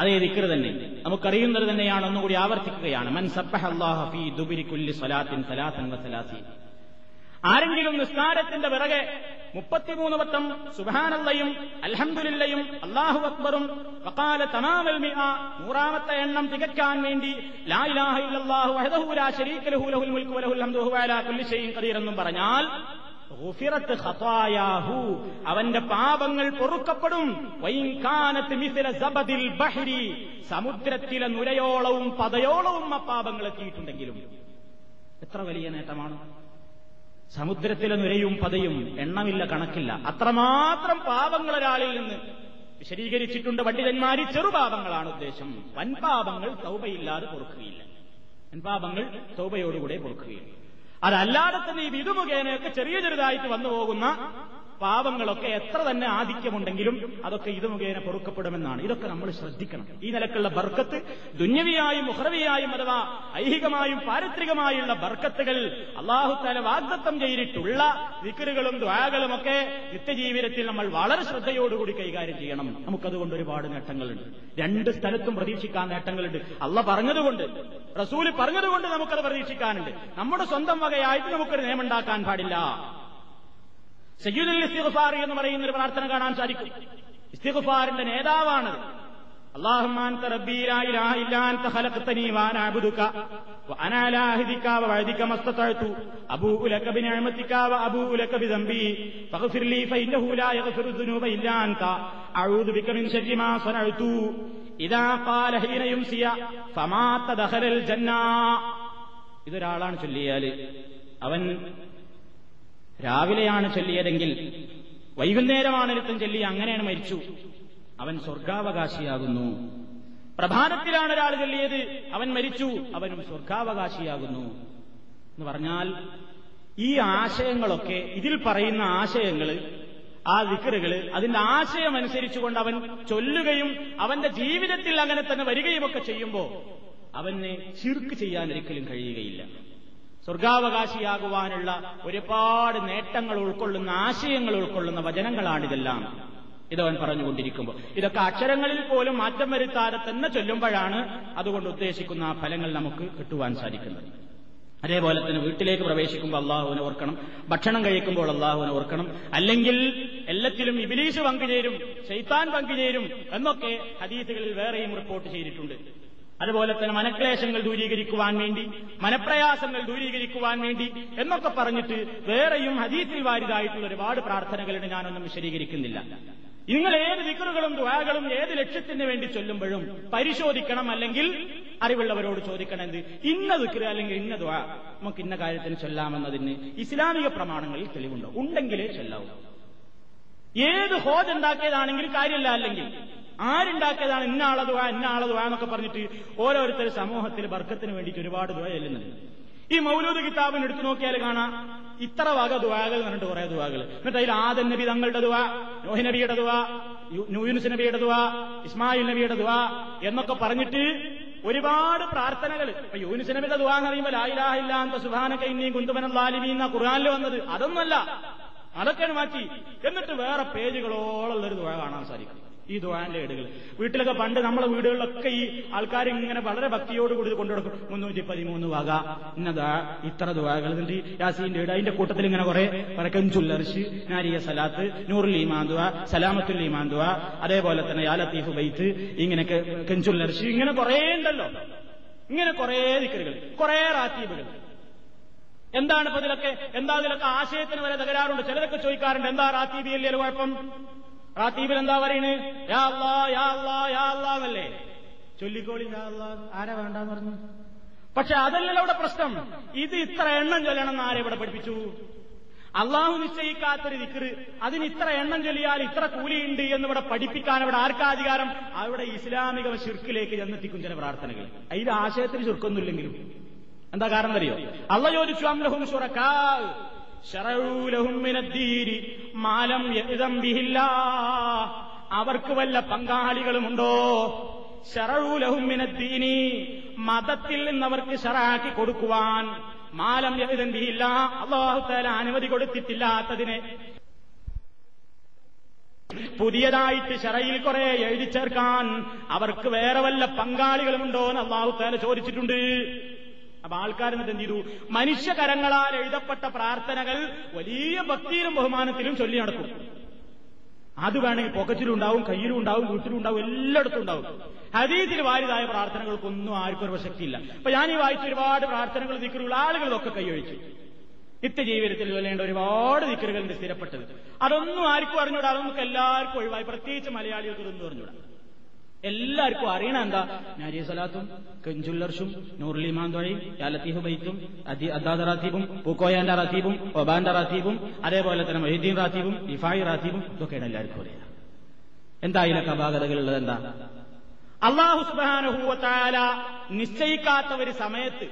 അതേ ദിക്ർ തന്നെ, നമുക്കറിയുന്നത് തന്നെയാണ്. ഒന്നുകൂടി ആവർത്തിക്കുകയാണ്. മൻ സബ്ബഹല്ലാഹ ഫീ ദുബരി കുല്ലി സ്വലാത്തിൻ സലാസൻ വസലാസീൻ. ആരെങ്കിലും നിസ്കാരത്തിന്റെ പിറകെ 33 വട്ടം സുബ്ഹാനല്ലാഹും അൽഹംദുലില്ലാഹും അല്ലാഹു അക്ബറും വഖാല തമാമൽ 100ാമത്തെ എണ്ണം തികക്കാൻ വേണ്ടി ലാ ഇലാഹ ഇല്ലല്ലാഹു വഹ്ദഹു ലാ ശരീക ലഹു ലഹുൽ മുൽക്കു വലഹുൽ ഹംദു വഹുവ അലാ കുല്ലി ഷൈഇൻ ഖദീർ എന്നും പറഞ്ഞാൽ ഗുഫിറത്ത് ഖതായാഹു, അവന്റെ പാപങ്ങൾ പൊറുക്കപ്പെടും. വൈൻ കാനത് മിസ്ല സബദിൽ ബഹരി, സമുദ്രത്തിലെ നുരയോളവും പതയോളവും ആ പാപങ്ങൾ എത്തിയിട്ടുണ്ടെങ്കിലും. എത്ര വലിയ നേട്ടമാണ്! സമുദ്രത്തിലെ നുരയും പതയും എണ്ണമില്ല, കണക്കില്ല. അത്രമാത്രം പാപങ്ങൾ ഒരാളിൽ നിന്ന് വിശദീകരിച്ചിട്ടുണ്ട് പണ്ഡിതന്മാരി. ചെറുപാപങ്ങളാണ് ഉദ്ദേശം. വൻപാപങ്ങൾ തൗബയില്ലാതെ പൊറുക്കുകയില്ല, വൻപാപങ്ങൾ തൗബയോടുകൂടെ പൊറുക്കുകയില്ല. അതല്ലാതെ തന്നെ ഈ വിധു മുഖേനയൊക്കെ ചെറിയ ചെറുതായിട്ട് വന്നു പോകുന്ന പാപങ്ങളൊക്കെ എത്ര തന്നെ ആധിക്യമുണ്ടെങ്കിലും അതൊക്കെ ഇത് മുഖേന പൊറുക്കപ്പെടുമെന്നാണ്. ഇതൊക്കെ നമ്മൾ ശ്രദ്ധിക്കണം. ഈ നിലക്കുള്ള ബർക്കത്ത്, ദുന്യവിയായും ഉഖ്റവിയായും അഥവാ ഐഹികമായും പാരിത്രികമായുള്ള ബർക്കത്തുകൾ അല്ലാഹു തആല വാഗ്ദത്തം ചെയ്തിട്ടുള്ള ദിക്റുകളും ദുആകളും ഒക്കെ നിത്യജീവിതത്തിൽ നമ്മൾ വളരെ ശ്രദ്ധയോടുകൂടി കൈകാര്യം ചെയ്യണം. നമുക്കതുകൊണ്ട് ഒരുപാട് നേട്ടങ്ങളുണ്ട്. രണ്ട് സ്ഥലത്തും പ്രതീക്ഷിക്കാൻ നേട്ടങ്ങളുണ്ട്. അല്ലാഹു പറഞ്ഞതുകൊണ്ട്, റസൂല് പറഞ്ഞതുകൊണ്ട് നമുക്കത് പ്രതീക്ഷിക്കാനുണ്ട്. നമ്മുടെ സ്വന്തം വകയായിട്ട് നമുക്കൊരു നിയമമുണ്ടാക്കാൻ പാടില്ല. സയ്യിദുൽ ഇസ്തിഗ്ഫാർ എന്ന് പറയുന്ന ഒരു പ്രാർത്ഥന കാണാൻ സാധിക്കും. ഇസ്തിഗ്ഫാറിന്റെ നേതാവാണ്. അല്ലാഹുമ്മ അൻത റബ്ബീ ലാ ഇലാഹ ഇല്ലാ അൻത ഖലഖ്തനീ വഅനാ അബ്ദുക വഅനാ അലാ അഹ്ദിക വഅഹ്ദിക മസ്തതഅ്തു അബൂഉ ലക ബിനിഅമതിക വഅബൂഉ ലക ബിദംബി ഫഗ്ഫിർ ലീ ഫഇന്നഹു ലാ യഗ്ഫിറു ദുനൂബ ഇല്ലാ അൻത അഊദു ബിക മിൻ ശർരി മാ സനഅ്തു ഇദാ ഖാല ഹീന യുംസിയ ഫമാത ദഖലൽ ജന്ന. ഇതൊരാളാണ് ചൊല്ലിയാൽ, അവൻ രാവിലെയാണ് ചൊല്ലിയതെങ്കിൽ വൈകുന്നേരമാണ് ഒരുത്തൻ ചൊല്ലി, അങ്ങനെയാണ് മരിച്ചു, അവൻ സ്വർഗാവകാശിയാകുന്നു. പ്രഭാതത്തിലാണ് ഒരാൾ ചൊല്ലിയത്, അവൻ മരിച്ചു, അവനും സ്വർഗാവകാശിയാകുന്നു എന്ന് പറഞ്ഞാൽ ഈ ആശയങ്ങളൊക്കെ, ഇതിൽ പറയുന്ന ആശയങ്ങൾ, ആ ദിക്റുകൾ, അതിന്റെ ആശയം അനുസരിച്ചുകൊണ്ട് അവൻ ചൊല്ലുകയും അവന്റെ ജീവിതത്തിൽ അങ്ങനെ തന്നെ വരികയുമൊക്കെ ചെയ്യുമ്പോൾ അവന് ശിർക്ക് ചെയ്യാൻ ഒരിക്കലും കഴിയുകയില്ല. സ്വർഗാവകാശിയാകുവാനുള്ള ഒരുപാട് നേട്ടങ്ങൾ ഉൾക്കൊള്ളുന്ന, ആശയങ്ങൾ ഉൾക്കൊള്ളുന്ന വചനങ്ങളാണിതെല്ലാം. ഇതവൻ പറഞ്ഞുകൊണ്ടിരിക്കുമ്പോൾ ഇതൊക്കെ അക്ഷരങ്ങളിൽ പോലും മാറ്റം വരുത്താതെ തന്നെ ചൊല്ലുമ്പോഴാണ് അതുകൊണ്ട് ഉദ്ദേശിക്കുന്ന ആ ഫലങ്ങൾ നമുക്ക് കിട്ടുവാൻ സാധിക്കുന്നത്. അതേപോലെ തന്നെ വീട്ടിലേക്ക് പ്രവേശിക്കുമ്പോൾ അള്ളാഹുവിനെ ഓർക്കണം, ഭക്ഷണം കഴിക്കുമ്പോൾ അള്ളാഹുവിനെ ഓർക്കണം. അല്ലെങ്കിൽ എല്ലാത്തിലും ഇബ്ലീസ് പങ്കുചേരും, ശൈത്താൻ പങ്കുചേരും എന്നൊക്കെ ഹദീസുകളിൽ വേറെയും റിപ്പോർട്ട് ചെയ്തിട്ടുണ്ട്. അതുപോലെ തന്നെ മനക്ലേശങ്ങൾ ദൂരീകരിക്കുവാൻ വേണ്ടി, മനപ്രയാസങ്ങൾ ദൂരീകരിക്കുവാൻ വേണ്ടി എന്നൊക്കെ പറഞ്ഞിട്ട് വേറെയും ഹദീസിൽ വാരിതായിട്ടുള്ള ഒരുപാട് പ്രാർത്ഥനകളുണ്ട്. ഞാനൊന്നും വിശദീകരിക്കുന്നില്ല. നിങ്ങൾ ഏത് ദിക്റുകളും ദുആകളും ഏത് ലക്ഷ്യത്തിന് വേണ്ടി ചൊല്ലുമ്പോഴും പരിശോധിക്കണം. അല്ലെങ്കിൽ അറിവുള്ളവരോട് ചോദിക്കണം, എന്ത് ഇന്ന ദിക്ർ അല്ലെങ്കിൽ ഇന്ന ദുആ നമുക്ക് ഇന്ന കാര്യത്തിന് ചൊല്ലാമെന്നതിന് ഇസ്ലാമിക പ്രമാണങ്ങളിൽ തെളിവുണ്ടോ? ഉണ്ടെങ്കിലേ ചൊല്ലാവൂ. ഏത് ഹോദ് ഉണ്ടാക്കിയതാണെങ്കിലും കാര്യമില്ല. അല്ലെങ്കിൽ ആരുണ്ടാക്കിയതാണ് ഇന്ന ആളെ ദുആ എന്നൊക്കെ പറഞ്ഞിട്ട് ഓരോരുത്തർ സമൂഹത്തിൽ ബർക്കത്തിന് വേണ്ടിയിട്ട് ഒരുപാട് ദുആ ചൊല്ലുന്നുണ്ട്. ഈ മൗലൂദ് കിതാബിന് എടുത്തു നോക്കിയാൽ കാണാം ഇത്ര വക ദുആകൾ എന്നിട്ട് കുറേ ദുആകൾ. എന്നിട്ട് അതിൽ ആദം നബി തങ്ങളുടെ ദുആ, നോഹ് നബിയുടെ ദുആ, യൂനുസ് നബിയുടെ ദുആ, ഇസ്മായിൽ നബിയുടെ ദുആ എന്നൊക്കെ പറഞ്ഞിട്ട് ഒരുപാട് പ്രാർത്ഥനകൾ. ഇപ്പൊ യൂനുസ് നബിയുടെ ദുആ എന്ന് പറയുമ്പോൾ ലാ ഇലാഹ ഇല്ലാ അൻത സുബ്ഹാനക ഇന്നി കുന്തു മിനൽ ളാലിമീൻ എന്ന ഖുർആനിൽ വന്നത് അതൊന്നുമല്ല, അതൊക്കെയാണ് മാറ്റി. എന്നിട്ട് വേറെ പേജുകളോളുള്ളൊരു ദുആ കാണാൻ സാധിക്കും. ഈ ദുആന്റെ ഏടുകൾ വീട്ടിലൊക്കെ പണ്ട് നമ്മളെ വീടുകളിലൊക്കെ ഈ ആൾക്കാർ ഇങ്ങനെ വളരെ ഭക്തിയോടുകൂടി കൊണ്ടുനടക്കും. 313 വക ഇന്ന ദുആ, ഇത്ര ദുആകൾ, എന്നിട്ട് യാസീന്റെ ഏട്, അതിന്റെ കൂട്ടത്തിൽ ഇങ്ങനെ കുറെ പരക്കഞ്ചുല്ലർഷ്, നാരിയ സലാത്ത്, നൂറുൽ ഈമാൻ ദുആ, സലാമത്തുൽ ഈമാൻ ദുആ, അതേപോലെ തന്നെ യാ ലത്തീഫ് ബൈത്ത്, ഇങ്ങനെയൊക്കെ കഞ്ചുല്ലർഷ്, ഇങ്ങനെ കുറേ ഉണ്ടല്ലോ. ഇങ്ങനെ കുറേ ദിക്റുകൾ, കുറേ റാത്തീബുകൾ. എന്താ ഇതിലൊക്കെ ആശയത്തിന് വരെ തകരാറുണ്ട്. ചിലരൊക്കെ ചോദിക്കാറുണ്ട്, എന്താ റാത്തീബി അല്ലേ കുഴപ്പം? റാത്തീബിൽ എന്താ പറയണേ? യാ അല്ലാ യാ അല്ലാ യാ അല്ലാ എന്നല്ലേ ചൊല്ലിക്കോളി. യാ അല്ലാ ആരാ വേണ്ടെന്ന് പറഞ്ഞു? പക്ഷെ അതല്ലല്ലോ ഇവിടെ പ്രശ്നം. ഇത് ഇത്ര എണ്ണം ചൊല്ലണം എന്ന് ആരെ ഇവിടെ പഠിപ്പിച്ചു? അള്ളാഹു നിശ്ചയിക്കാത്തൊരു ദിക്റ്, അതിന് ഇത്ര എണ്ണം ചൊല്ലിയാൽ ഇത്ര കൂലിയുണ്ട് എന്നിവിടെ പഠിപ്പിക്കാൻ ഇവിടെ ആർക്കാ അധികാരം? അവിടെ ഇസ്ലാമിക ശിർക്കിലേക്ക് ചെന്നെത്തിക്കും ചില പ്രാർത്ഥനകൾ. അതിൽ ആശയത്തിന് ശിർക്കൊന്നുമില്ലെങ്കിലും എന്താ കാരണം അറിയോ? അള്ളാഹു ചോദിച്ചു അംലഹും ശുറകാ ശറഉ ലഹും മിനദ്ദീനി മാ ലം യഅ്ദം ബിഹില്ലാ, അവർക്ക് വല്ല പങ്കാളികളുമുണ്ടോ? ശറഉ ലഹും മിനദ്ദീനി, മതത്തിൽ നിന്നവർക്ക് ശറാക്കി കൊടുക്കുവാൻ, മാ ലം യഅ്ദം ബിഹില്ലാ, അല്ലാഹു തആല അനുമതി കൊടുത്തിട്ടില്ലാത്തതിനെ പുതിയതായിട്ട് ശറയിൽ കുറെ എഴുതി ചേർക്കാൻ അവർക്ക് വേറെ വല്ല പങ്കാളികളുമുണ്ടോ എന്ന് അല്ലാഹു തആല ചോദിച്ചിട്ടുണ്ട്. അപ്പൊ ആൾക്കാർ എന്നിട്ട് എന്ത് ചെയ്തു? മനുഷ്യകരങ്ങളാൽ എഴുതപ്പെട്ട പ്രാർത്ഥനകൾ വലിയ ഭക്തിയിലും ബഹുമാനത്തിലും ചൊല്ലി നടക്കും. അത് വേണമെങ്കിൽ പോക്കറ്റിലുണ്ടാവും, കയ്യിലുണ്ടാവും, വീട്ടിലുണ്ടാവും, എല്ലായിടത്തും ഉണ്ടാവും. ഹദീസിൽ വാരിതായ പ്രാർത്ഥനകൾക്കൊന്നും ആർക്കും ഒരു പ്രസക്തിയില്ല. അപ്പൊ ഞാൻ ഈ വായിച്ച ഒരുപാട് പ്രാർത്ഥനകൾ ദിക്റുകൾ ആളുകളൊക്കെ കൈയൊഴിച്ചു. നിത്യജീവിതത്തിൽ ചൊല്ലേണ്ട ഒരുപാട് ദിക്റുകളുണ്ട് സ്ഥിരപ്പെട്ടത്. അതൊന്നും ആർക്കും അറിഞ്ഞൂടാ, നമുക്ക് എല്ലാവർക്കും ഒഴിവായി, പ്രത്യേകിച്ച് മലയാളികൾക്ക് ഇതൊന്നും അറിഞ്ഞൂടാ. എല്ലാവർക്കും അറിയണ എന്താ? നാരിയ സലാത്തും കെഞ്ചുല്ലർഷും നൂറുലിമാൻ ദ്വഴയും യാലത്തീഫ് ബൈത്തും അദാദ റാത്തീബും പൂക്കോയാന്റെ റാത്തീബും ഒബാന്റെ റാത്തീബും അതേപോലെ തന്നെ മൊഹീദ്ദീൻ റാത്തീബും ഇഫായി റാത്തീബും ഇതൊക്കെയാണ് എല്ലാവർക്കും അറിയാം. എന്താ ഇതിലെ അപാകതകളുള്ളത്? എന്താ? അല്ലാഹു സുബ്ഹാനഹു വ തആല നിശ്ചയിക്കാത്ത ഒരു സമയത്ത്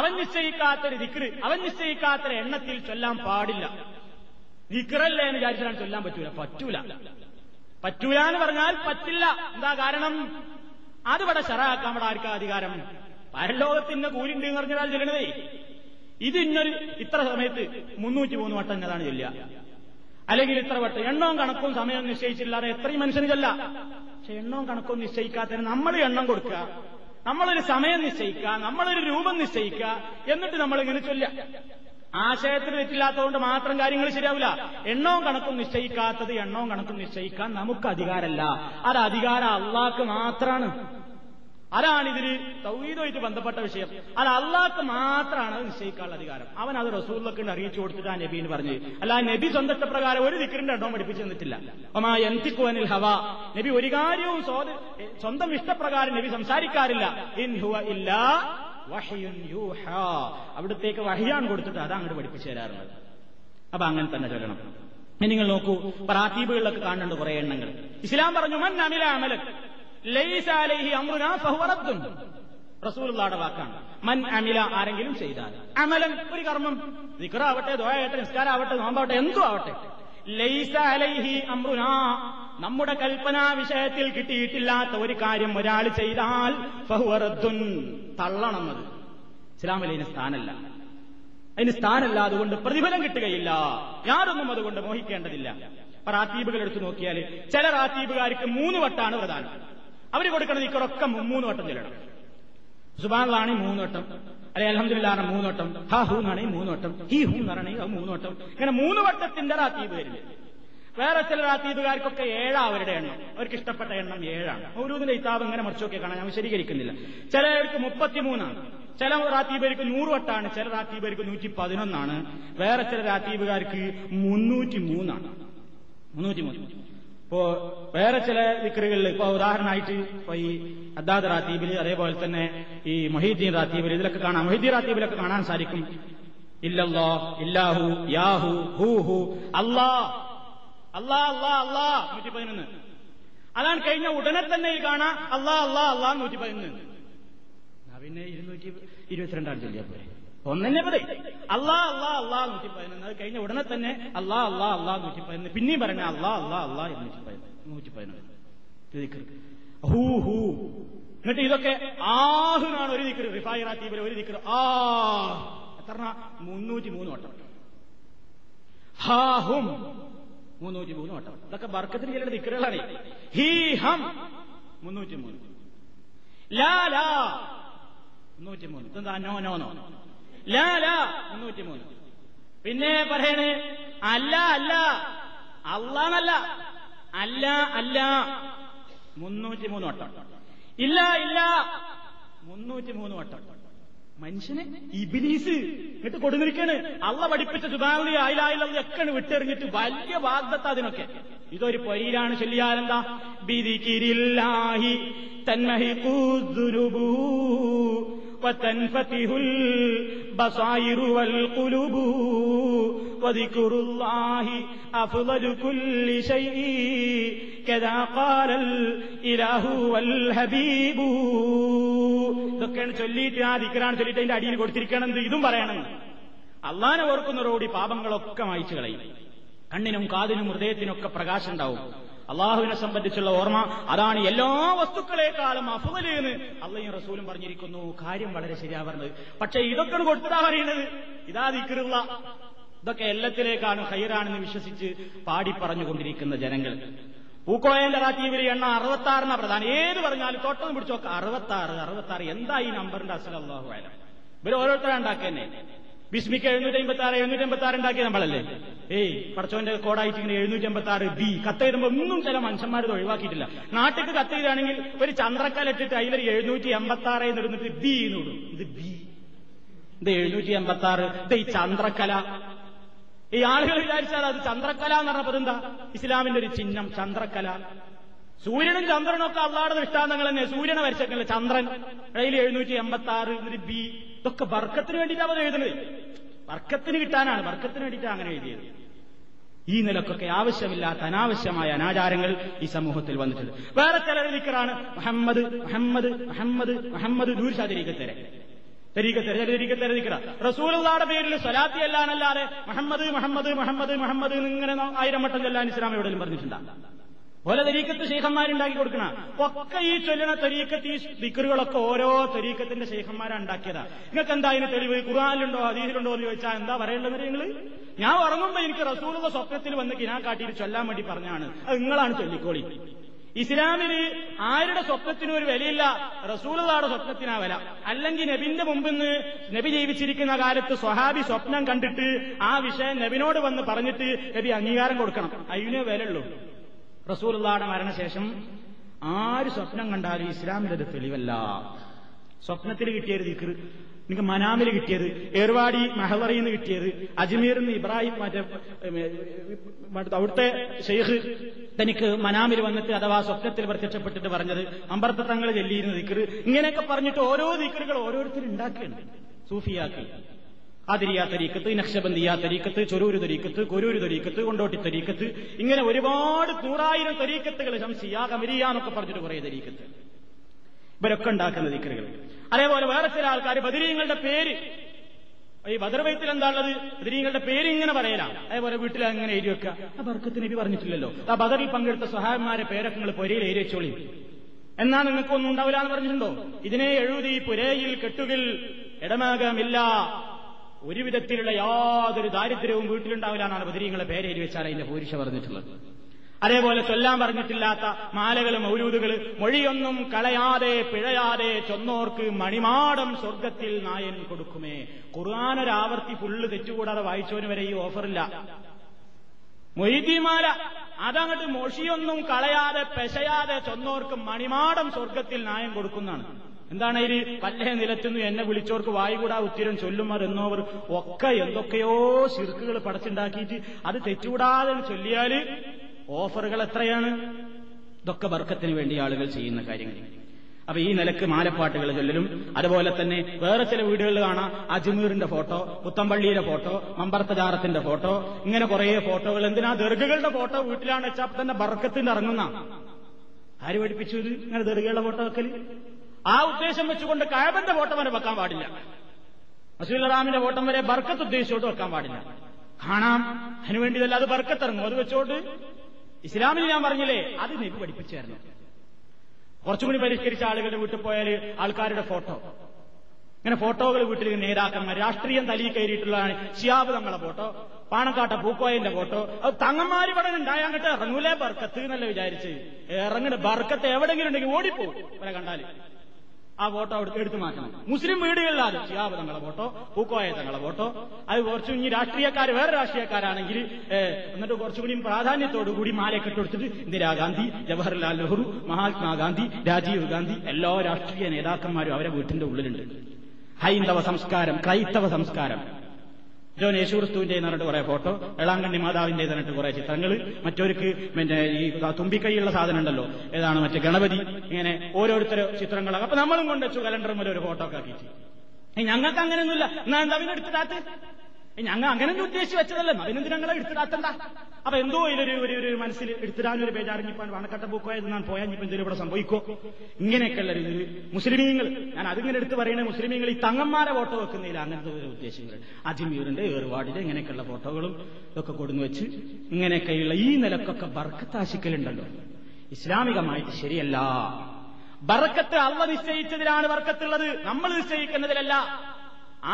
അവൻ നിശ്ചയിക്കാത്തൊരു ദിക്ർ അവൻ നിശ്ചയിക്കാത്തൊരു എണ്ണത്തിൽ ചൊല്ലാൻ പാടില്ല. ദിക്റല്ലേ എന്ന് വിചാരിച്ചാൽ ചൊല്ലാൻ പറ്റൂല. പറ്റൂല എന്ന് പറഞ്ഞാൽ പറ്റില്ല. എന്താ കാരണം? അതിവിടെ ശറാക്കാൻ ഇവിടെ ആർക്കാ അധികാരം? പരലോകത്തിന്റെ കൂലിണ്ട് എന്ന് പറഞ്ഞാൽ ചൊല്ലണതേ. ഇത് ഇന്നൊരു ഇത്ര സമയത്ത് 303 വട്ടം എന്നതാണ് ചൊല്ലുക, അല്ലെങ്കിൽ ഇത്ര വട്ടം. എണ്ണവും കണക്കും സമയം നിശ്ചയിച്ചില്ലാതെ എത്രയും മനുഷ്യന് ചൊല്ലാം. പക്ഷെ എണ്ണവും കണക്കും നിശ്ചയിക്കാത്തതിന് നമ്മൾ എണ്ണം കൊടുക്കുക, നമ്മളൊരു സമയം നിശ്ചയിക്കുക, നമ്മളൊരു രൂപം നിശ്ചയിക്കുക, എന്നിട്ട് നമ്മളിങ്ങനെ ചൊല്ലുക. ആശയത്തിൽ തെറ്റില്ലാത്തതുകൊണ്ട് മാത്രം കാര്യങ്ങൾ ശരിയാവില്ല. എണ്ണവും കണക്കും നിശ്ചയിക്കാത്തത് എണ്ണവും കണക്കും നിശ്ചയിക്കാൻ നമുക്ക് അധികാരമല്ല. അത് അധികാരം അള്ളാഹ്ക്ക് മാത്രമാണ്. അതാണ് ഇതിൽ തൗഹീദുമായിട്ട് ബന്ധപ്പെട്ട വിഷയം. അത് അള്ളാഹ്ക്ക് മാത്രമാണ് നിശ്ചയിക്കാനുള്ള അധികാരം. അവൻ അത് റസൂലുള്ളാഹിക്ക് അറിയിച്ചു കൊടുത്തിട്ട് ആ നബീന് പറഞ്ഞു. അല്ല, നബി സ്വന്തത്തെ പ്രകാരം ഒരു ദിക്റിന്റെ എണ്ണവും പഠിപ്പിച്ചു തന്നിട്ടില്ല. വമാ യൻതിഖു അനിൽ ഹവാ, നബി ഒരു കാര്യവും സ്വന്തം ഇഷ്ടപ്രകാരം നബി സംസാരിക്കാറില്ല. ഇൻ ഹുവ ഇല്ലാ വഹ്യുൻ യൂഹാ, അവിടത്തേക്ക് വഹ്യാണ് കൊടുത്തിട്ട് അത് അങ്ങോട്ട് പഠിപ്പിച്ചു തരാറുള്ളത്. അപ്പൊ അങ്ങനെ തന്നെ ചൊല്ലണം. ഇനി നിങ്ങൾ നോക്കൂ, റാത്തീബുകളിലൊക്കെ കാണുന്നുണ്ട് കുറെ എണ്ണങ്ങൾ. ഇസ്ലാം പറഞ്ഞു മൻ അമില അമലൻ ലൈസ അലൈഹി അംറുനാ ഫഹുവ റദ്ദുൻ, റസൂലുള്ളാഹിയുടെ വാക്കാണ്. മൻ അമില, ആരെങ്കിലും ചെയ്താൽ, അമലൻ ഒരു കർമ്മം, ദിക്റാവട്ടെ, ദുആയാവട്ടെ, നിസ്കാരാവട്ടെ, നോമ്പാവട്ടെ, എന്തും ആവട്ടെ, ലൈസ അലൈഹി അംറുനാ, നമ്മുടെ കൽപ്പനാ വിഷയത്തിൽ കിട്ടിയിട്ടില്ലാത്ത ഒരു കാര്യം ഒരാൾ ചെയ്താൽ ഫഹുവ റദ്ദുൻ, തള്ളണം. അത് ഇസ്ലാമിൽ അതിന് സ്ഥാനമല്ല, അതുകൊണ്ട് പ്രതിഫലം കിട്ടുകയില്ല. യാതൊന്നും അതുകൊണ്ട് മോഹിക്കേണ്ടതില്ല. റാത്തീബുകൾ എടുത്തു നോക്കിയാൽ ചില റാത്തീബുകാർക്ക് 3 വട്ടാണ് പ്രധാനം. അവർ കൊടുക്കുന്നത് ഇക്കറൊക്കെ 3 വട്ടം ചെല്ലണം. സുബ്ഹാനല്ലാഹ് 3 വട്ടം, അല്ലെ അൽഹംദുലില്ലാഹ് 3 വട്ടം, ഹാ ഹൂ എന്നാണെങ്കിൽ 3 വട്ടം, ഹീ ഹൂ എന്നാണെങ്കിൽ 3 വട്ടം, ഇങ്ങനെ 3 വട്ടത്തിന്റെ റാത്തീബ് വരുന്നു. വേറെ ചില റാത്തീബുകാർക്കൊക്കെ 7 അവരുടെ എണ്ണം, അവർക്ക് ഇഷ്ടപ്പെട്ട എണ്ണം 7ആണ്. മൗലൂദിന്റെ ഹിതാബ് ഇങ്ങനെ മറിച്ചൊക്കെ കാണാൻ ഞാൻ വിശദീകരിക്കുന്നില്ല. ചിലർക്ക് 33ആണ്, ചില റാത്തീബുകാർക്ക് 100 വട്ടാണ്, ചില റാത്തീബുകാർക്ക് 111ആണ്, വേറെ ചില റാത്തീബുകാർക്ക് 303ആണ്. 303 ഇപ്പോ വേറെ ചില ദിക്റുകളിൽ ഇപ്പൊ ഉദാഹരണമായിട്ട് ഇപ്പൊ ഈ അദ്ദാദ് റാത്തീബില്, അതേപോലെ തന്നെ ഈ മൊഹീദ്ദീൻ റാത്തീബില്, ഇതിലൊക്കെ കാണാം, മൊഹീദ്ദീൻ റാത്തീബിലൊക്കെ കാണാൻ സാധിക്കും ഇല്ലല്ലാ, ഇല്ലാഹു, യാഹു, ഹൂഹു, അല്ലാ അല്ലാ അല്ലാ അല്ലാ 111. അതാണ് കഴിഞ്ഞ ഉടനെ തന്നെ ഈ കാണാം അല്ലാ അല്ലാ അല്ലാ 111. പിന്നെ 222 ചൊല്ലിയാൽ പോരെ, ഒന്നെ പറയും അല്ലാ അല്ലാ അല്ലാ 111. അത് കഴിഞ്ഞ ഉടനെ തന്നെ അല്ലാ അല്ലാ അല്ലാ 111, പിന്നെയും പറഞ്ഞ അല്ലാ അല്ലാ അല്ലാ 111. ഹൂ ഹൂ, എന്നിട്ട് ഇതൊക്കെ ആഹു എന്നാണ് ഒരു ദിക്ർ. റിഫാഇ റാത്തീബിലെ ഒരു ദിക്ർ ആ എത്ര? 303 വട്ടം. ഹാ ഹും 303 വട്ടം. ഇതൊക്കെ ബർക്കത്തിന് ചില ദിക്റുകളാണ്. ഹീ ഹം 303. ലാ ലാ 303. എന്താ നോ നോ നോ ലാ ലാ 303. പിന്നെ പറയണേ അല്ല അല്ല അല്ലാന്നല്ല, അല്ല അല്ല 303 വട്ടം. ഇല്ല ഇല്ല 303 വട്ടം. മനുഷ്യന് ഇബ്ലീസ് എന്നിട്ട് കൊടുന്നിരിക്കാണ്. അള്ള പഠിപ്പിച്ച സുബാനി ആയിലായില്ല ഒക്കെ വിട്ടെറിഞ്ഞിട്ട് വലിയ വാഗ്ദത്ത അതിനൊക്കെ. ഇതൊരു പൊരിയിലാണ് ചൊല്ലിയാലെന്താ? ബിദിക്രില്ലാഹി തൻമഹിഖുദ്ദുരുബു വതൻഫതിഹുൽ ബസായിറു വൽ ഖുലൂബു വദിക്റുല്ലാഹി അഫ്ളു കുല്ലി ശൈഇ كذا قال الإله والحبيب. ഇതൊക്കെയാണ് ചൊല്ലിയിട്ട് ആ ദിക്റാണ് ചൊല്ലിയിട്ട് അതിന്റെ അടിയിൽ കൊടുത്തിരിക്കണമെന്ന് ഇതും പറയണം. അള്ളാഹനെ ഓർക്കുന്നതോടി പാപങ്ങളൊക്കെ മായ്ച്ചു കളയും. കണ്ണിനും കാതിനും ഹൃദയത്തിനൊക്കെ പ്രകാശം ഉണ്ടാവും. അള്ളാഹുവിനെ സംബന്ധിച്ചുള്ള ഓർമ്മ അതാണ് എല്ലാ വസ്തുക്കളെക്കാളും അഫ്ള് എന്ന് അള്ളയും റസൂലും പറഞ്ഞിരിക്കുന്നു. കാര്യം വളരെ ശരിയാ പറഞ്ഞത്. പക്ഷെ ഇതൊക്കെ കൊടുത്താ പറയുന്നത് ഇതാ ദിക്റുള്ള, ഇതൊക്കെ എല്ലാത്തിലേക്കാണ് ഹൈറാണെന്ന് വിശ്വസിച്ച് പാടി പറഞ്ഞുകൊണ്ടിരിക്കുന്ന ജനങ്ങൾ. പൂക്കോയന്റെ റാത്തീവിൽ എണ്ണ 66 പ്രധാനം. ഏത് പറഞ്ഞാലും തൊട്ടൊന്നും പിടിച്ചോക്ക 66. എന്താ ഈ നമ്പറിന്റെ അസൽ? അല്ലാഹു അലം. ഇവർ ഓരോരുത്തരാ ഉണ്ടാക്കിയെന്നെ. ബിസ്മിക്ക് 756, 756 ഉണ്ടാക്കിയ നമ്മളല്ലേ? പടച്ചോന്റെ കോടായിട്ട് ഇങ്ങനെ 756 ബി. കത്തെഴുതുമ്പോ ഒന്നും ചില മനുഷ്യന്മാരത് ഒഴിവാക്കിയിട്ടില്ല. നാട്ടിക്ക് കത്തെഴുതാണെങ്കിൽ ഒരു ചന്ദ്രക്കലിട്ടിട്ട് അതിലൊരു 786 എന്നിരുന്നിട്ട് ബി എന്ന് വിടും. ഇത് ബി, ഇത് 786, ഇത് ഈ ചന്ദ്രക്കല. ഈ ആളുകൾ വിചാരിച്ചാൽ അത് ചന്ദ്രക്കല എന്ന് പറഞ്ഞപ്പോൾ എന്താ ഇസ്ലാമിന്റെ ഒരു ചിഹ്നം ചന്ദ്രക്കല. സൂര്യനും ചന്ദ്രനും ഒക്കെ അള്ളാഹുവിന്റെ ദൃഷ്ടാന്തങ്ങൾ തന്നെ. സൂര്യനെ വരച്ചേക്കല്ലേ ചന്ദ്രൻ, അതിൽ 786 എന്നൊരു ബി. ഇതൊക്കെ ബർക്കത്തിന് വേണ്ടിയിട്ടാണ് അവർ എഴുതുന്നത്. ബർക്കത്തിന് കിട്ടാനാണ്, ബർക്കത്തിന് വേണ്ടിയിട്ടാണ് അങ്ങനെ എഴുതിയത്. ഈ നിലക്കൊക്കെ ആവശ്യമില്ലാത്ത അനാവശ്യമായ അനാചാരങ്ങൾ ഈ സമൂഹത്തിൽ വന്നിട്ടുണ്ട്. വേറെ ചിലർ ദിക്റാണ് മുഹമ്മദ് മുഹമ്മദ് മുഹമ്മദ് മുഹമ്മദ് നൂർഷാ തരീഖത്തരെ റസൂലുള്ളാഹിയുടെ പേരിൽ സ്വലാത്ത് ചെല്ലാനല്ലാതെ മുഹമ്മദ് മുഹമ്മദ് മുഹമ്മദ് മുഹമ്മദ് ഇങ്ങനെ 1000 വട്ടം ചെല്ലാൻ ഇസ്ലാം എവിടെയും പറഞ്ഞിട്ടുണ്ടാകും. ഓല തരീക്കത്ത് ശൈഖന്മാരുണ്ടാക്കി കൊടുക്കണ ഒക്കെ ഈ ചൊല്ലണ തരീക്കത്ത് ഈ ദിക്റുകളൊക്കെ ഓരോ തരീക്കത്തിന്റെ ശൈഖന്മാരാണ് ഉണ്ടാക്കിയതാ. നിങ്ങൾക്ക് എന്താ അതിന് തെളിവ്? ഖുർആനിലുണ്ടോ ഹദീസിലുണ്ടോ എന്ന് ചോദിച്ചാൽ എന്താ പറയേണ്ടത്? നിങ്ങൾ ഞാൻ ഉറങ്ങുമ്പോ എനിക്ക് റസൂലുള്ള സ്വപ്നത്തിൽ വന്ന് കിനാ കാട്ടിയിട്ട് ചൊല്ലാൻ വേണ്ടി പറഞ്ഞാണ്, അത് നിങ്ങളാണ് ചൊല്ലിക്കോളി. ഇസ്ലാമില് ആരുടെ സ്വപ്നത്തിനും ഒരു വിലയില്ല, റസൂലുള്ളാഹിയുടെ സ്വപ്നത്തിനാ വില. അല്ലെങ്കിൽ നബിന്റെ മുമ്പിന്ന് നബി ജീവിച്ചിരിക്കുന്ന കാലത്ത് സ്വഹാബി സ്വപ്നം കണ്ടിട്ട് ആ വിഷയം നബിനോട് വന്ന് പറഞ്ഞിട്ട് നബി അംഗീകാരം കൊടുക്കണം, അതിനേ വിലയുള്ളൂ. റസൂലുള്ളാഹിയുടെ മരണശേഷം ആര് സ്വപ്നം കണ്ടാലും ഇസ്ലാമിലത് തെളിവല്ല. സ്വപ്നത്തിൽ കിട്ടിയത് ദിക്ർ, എനിക്ക് മനാമിൽ കിട്ടിയത്, ഏർവാടി മെഹ്ലറിൽ നിന്ന് കിട്ടിയത്, അജ്മീറിൽ നിന്ന് ഇബ്രാഹിം അവിടുത്തെ ഷെയ്ഖ് തനിക്ക് മനാമിൽ വന്നിട്ട് അഥവാ സ്വപ്നത്തിൽ പ്രത്യക്ഷപ്പെട്ടിട്ട് പറഞ്ഞത്, അമ്പർത്ത തങ്ങൾ ചൊല്ലിയിരുന്ന ദിക്ർ, ഇങ്ങനെയൊക്കെ പറഞ്ഞിട്ട് ഓരോ ദിക്റുകൾ ഓരോരുത്തരും ഉണ്ടാക്കിയാണ് സൂഫിയാക്കി. ആദിരിയ തരീക്കത്ത്, നഖ്ശബന്ദിയ തരീക്കത്ത്, ചൊരൂര് തരീക്കത്ത്, കൊരൂര് തരീക്കത്ത്, കൊണ്ടോട്ടി തരീക്കത്ത്, ഇങ്ങനെ ഒരുപാട് 100,000 തരീക്കത്തുകൾ ശംസിയ കമരിയ എന്നൊക്കെ പറഞ്ഞിട്ട് കുറേ തരീക്കത്ത് ഇവരൊക്കെ ഉണ്ടാക്കുന്ന ദിക്റുകൾ. അതേപോലെ വേറെ ചില ആൾക്കാർ ബദരീങ്ങളുടെ പേര്, ഈ ബദർവൈത്തിൽ എന്താണുള്ളത് ബദരീങ്ങളുടെ പേര് ഇങ്ങനെ പറയലാണ്. അതേപോലെ വീട്ടിൽ അങ്ങനെ എഴുതി വെക്കുക. ആ ബർക്കത്തിന് ഇത് പറഞ്ഞിട്ടില്ലല്ലോ, ആ ബദറിൽ പങ്കെടുത്ത സഹായന്മാരെ പേരൊക്കെ നിങ്ങൾ പൊരയിൽ എഴുതി വെച്ചോളി എന്നാ നിങ്ങൾക്കൊന്നും ഉണ്ടാവില്ല എന്ന് പറഞ്ഞിട്ടുണ്ടോ? ഇതിനെ എഴുതി പുരയിൽ കെട്ടുകിൽ ഇടമാകമില്ല, ഒരു വിധത്തിലുള്ള യാതൊരു ദാരിദ്ര്യവും വീട്ടിലുണ്ടാവില്ല എന്നാണ് ബദരീങ്ങളെ പേരെഴുതി വെച്ചാൽ അതിന്റെ പൂരിഷ പറഞ്ഞിട്ടുള്ളത്. അതേപോലെ ചൊല്ലാൻ പറഞ്ഞിട്ടില്ലാത്ത മാലകൾ, മൗലൂദുകൾ, മൊഴിയൊന്നും കളയാതെ പിഴയാതെ ചൊന്നോർക്ക് മണിമാടം സ്വർഗത്തിൽ നായൻ കൊടുക്കുമേ. ഖുർആനൊരാവർത്തി ഫുള്ള് തെറ്റുകൂടാതെ വായിച്ചവന് വരെ ഈ ഓഫറില്ല. മൊയ്തീമാല അതങ്ങോട്ട് മൊഴിയൊന്നും കളയാതെ പെശയാതെ ചൊന്നോർക്ക് മണിമാടം സ്വർഗത്തിൽ നായൻ കൊടുക്കുന്നതാണ്. എന്താണ് അതിൽ പല്ലേ നിലത്തുനിന്ന് എന്നെ വിളിച്ചോർക്ക് വായുകൂടാ ഉത്തിരം ചൊല്ലുമാർ എന്നവർ ഒക്കെ എന്തൊക്കെയോ ശിർക്കുകൾ പടച്ചുണ്ടാക്കിയിട്ട് അത് തെറ്റുകൂടാതെ ചൊല്ലിയാൽ ഓഫറുകൾ എത്രയാണ്. ഇതൊക്കെ ബർക്കത്തിന് വേണ്ടി ആളുകൾ ചെയ്യുന്ന കാര്യങ്ങൾ. അപ്പൊ ഈ നിലക്ക് മാലപ്പാട്ടുകൾ ചൊല്ലലും. അതുപോലെ തന്നെ വേറെ ചില വീടുകളിൽ കാണാം അജ്മീറിന്റെ ഫോട്ടോ, പുത്തമ്പള്ളിയുടെ ഫോട്ടോ, മമ്പർത്തജാറത്തിന്റെ ഫോട്ടോ, ഇങ്ങനെ കുറേ ഫോട്ടോകൾ. എന്തിനാ ദർഗകളുടെ ഫോട്ടോ വീട്ടിലാണ് വെച്ചാൽ തന്നെ ബർക്കത്തിന് ഇറങ്ങുന്ന ആര് പഠിപ്പിച്ചു ഇത്? ഇങ്ങനെ ദർഗകളുടെ ഫോട്ടോ വെക്കല് ആ ഉദ്ദേശം വെച്ചുകൊണ്ട് കഅബന്റെ ഫോട്ടം വരെ വെക്കാൻ പാടില്ല, റസൂലുള്ളാഹി റാമിന്റെ ഫോട്ടം വരെ ബർക്കത്ത് ഉദ്ദേശിച്ചോട്ട് വെക്കാൻ പാടില്ല. കാണാം അതിനുവേണ്ടിയതല്ല, അത് ബർക്കത്തിറങ്ങും. അത് വെച്ചോട്ട് ഇസ്ലാമിൽ ഞാൻ പറഞ്ഞില്ലേ അത് നബി പഠിപ്പിച്ചായിരുന്നു. കുറച്ചുകൂടി പരിഷ്കരിച്ച ആളുകളുടെ വീട്ടിൽ പോയാൽ ആൾക്കാരുടെ ഫോട്ടോ, ഇങ്ങനെ ഫോട്ടോകൾ വീട്ടിൽ നേതാക്കന്മാർ രാഷ്ട്രീയം തലയിൽ കയറിയിട്ടുള്ളതാണ്. ശിഹാബ് തങ്ങളുടെ ഫോട്ടോ, പാണക്കാട്ട പൂക്കോയന്റെ ഫോട്ടോ, അത് തങ്ങന്മാര് ഇവിടെ ഉണ്ടായാങ്ങട്ട് ഇറങ്ങൂലേ ബർക്കത്ത് എന്നല്ല വിചാരിച്ച് ഇറങ്ങണ. ബർക്കത്ത് എവിടെങ്കിലും ഉണ്ടെങ്കിൽ ഓടിപ്പോകും ഇവരെ കണ്ടാല്. ആ ഫോട്ടോ എടുത്തു മാറ്റണം. മുസ്ലിം വീടുകളിലാണ് ശിഹാബ് തങ്ങളുടെ ഫോട്ടോ, പൂക്കോയ തങ്ങളുടെ ഫോട്ടോ. അത് കുറച്ചു ഇനി രാഷ്ട്രീയക്കാർ വേറെ രാഷ്ട്രീയക്കാരാണെങ്കിൽ എന്നിട്ട് കുറച്ചുകൂടി പ്രാധാന്യത്തോടുകൂടി മാലയൊക്കെ ഇട്ടുകൊടുത്തിട്ട് ഇന്ദിരാഗാന്ധി, ജവഹർലാൽ നെഹ്റു, മഹാത്മാഗാന്ധി, രാജീവ് ഗാന്ധി, എല്ലാ രാഷ്ട്രീയ നേതാക്കന്മാരും അവരെ വീട്ടിന്റെ ഉള്ളിലുണ്ട്. ഹൈന്ദവ സംസ്കാരം, ക്രൈസ്തവ സംസ്കാരം, ജോൺ യേശുക്രിസ്തുവിന്റെ എന്നിട്ട് കുറെ ഫോട്ടോ, എളാങ്കണ്ണി മാതാവിന്റെ എന്നിട്ട് കുറെ ചിത്രങ്ങൾ, മറ്റൊരുക്ക് പിന്നെ ഈ തുമ്പിക്കൈയുള്ള സാധനം ഉണ്ടല്ലോ ഏതാണ് മറ്റേ ഗണപതി, ഇങ്ങനെ ഓരോരുത്തരോ ചിത്രങ്ങളൊക്കെ. അപ്പൊ നമ്മളും കൊണ്ടുവച്ചു കലണ്ടർ മുതൽ ഒരു ഫോട്ടോ ഒക്കെ ആക്കിയിട്ട് ഞങ്ങൾക്ക് അങ്ങനെയൊന്നുമില്ല എന്നാ എന്താ പിന്നെ എടുത്തിട്ടാത്ത് ഞങ്ങൾ അങ്ങനെ ഉദ്ദേശിച്ച് വെച്ചതല്ല, അഭിനന്ദനങ്ങളെ എടുത്തിടാത്തണ്ട. അപ്പൊ എന്തോ ഒരു മനസ്സിൽ എടുത്തിടാൻ ഒരു ബേജാറിഞ്ഞിപ്പോൾ വണക്കട്ട പൂക്കോയത് ഞാൻ പോയാൽ ഇപ്പം എന്തെങ്കിലും ഇവിടെ സംഭവിക്കോ? ഇങ്ങനെയൊക്കെയുള്ള രീതിയിൽ മുസ്ലിമീങ്ങൾ, ഞാൻ അതിങ്ങനെ എടുത്ത് പറയുന്നത് മുസ്ലിമീങ്ങൾ ഈ തങ്ങന്മാരെ ഫോട്ടോ വെക്കുന്നതിൽ അങ്ങനത്തെ ഒരു ഉദ്ദേശങ്ങൾ അജ്മീറിന്റെ ഏർവാടിന്റെ ഇങ്ങനെയൊക്കെയുള്ള ഫോട്ടോകളും ഇതൊക്കെ കൊടുന്നു വെച്ച് ഇങ്ങനെയൊക്കെയുള്ള ഈ നിലക്കൊക്കെ ബർക്കത്താശിക്കലുണ്ടല്ലോ, ഇസ്ലാമികമായിട്ട് ശരിയല്ല. ബർക്കത്ത് അള്ളാഹ് നിശ്ചയിച്ചതിലാണ് ബർക്കത്തുള്ളത്, നമ്മൾ നിശ്ചയിക്കുന്നതിലല്ല.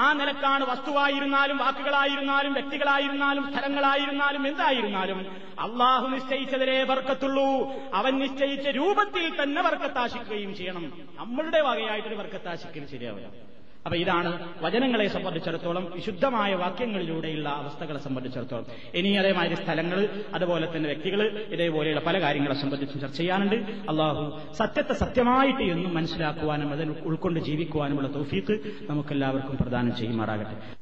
ആ നിലക്കാണ് വസ്തുവായിരുന്നാലും വാക്കുകളായിരുന്നാലും വ്യക്തികളായിരുന്നാലും സ്ഥലങ്ങളായിരുന്നാലും എന്തായിരുന്നാലും അള്ളാഹു നിശ്ചയിച്ചതിലേ ബർക്കത്തുള്ളൂ. അവൻ നിശ്ചയിച്ച രൂപത്തിൽ തന്നെ ബർക്കത്താശിക്കുകയും ചെയ്യണം. നമ്മളുടെ വകയായിട്ടൊരു ബർക്കത്താശിക്കൽ ശരിയാവില്ല. അപ്പൊ ഇതാണ് വചനങ്ങളെ സംബന്ധിച്ചിടത്തോളം, വിശുദ്ധമായ വാക്യങ്ങളിലൂടെയുള്ള അവസ്ഥകളെ സംബന്ധിച്ചിടത്തോളം. ഇനി അതേമാതിരി സ്ഥലങ്ങൾ, അതുപോലെ തന്നെ വ്യക്തികൾ, ഇതേപോലെയുള്ള പല കാര്യങ്ങളെ സംബന്ധിച്ച് ചർച്ച ചെയ്യാനുണ്ട്. അള്ളാഹു സത്യത്തെ സത്യമായിട്ട് എന്നും മനസ്സിലാക്കുവാനും അതിന് ഉൾക്കൊണ്ട് ജീവിക്കുവാനുമുള്ള തൗഫീഖ് നമുക്കെല്ലാവർക്കും പ്രദാനം ചെയ്യുമാറാകട്ടെ.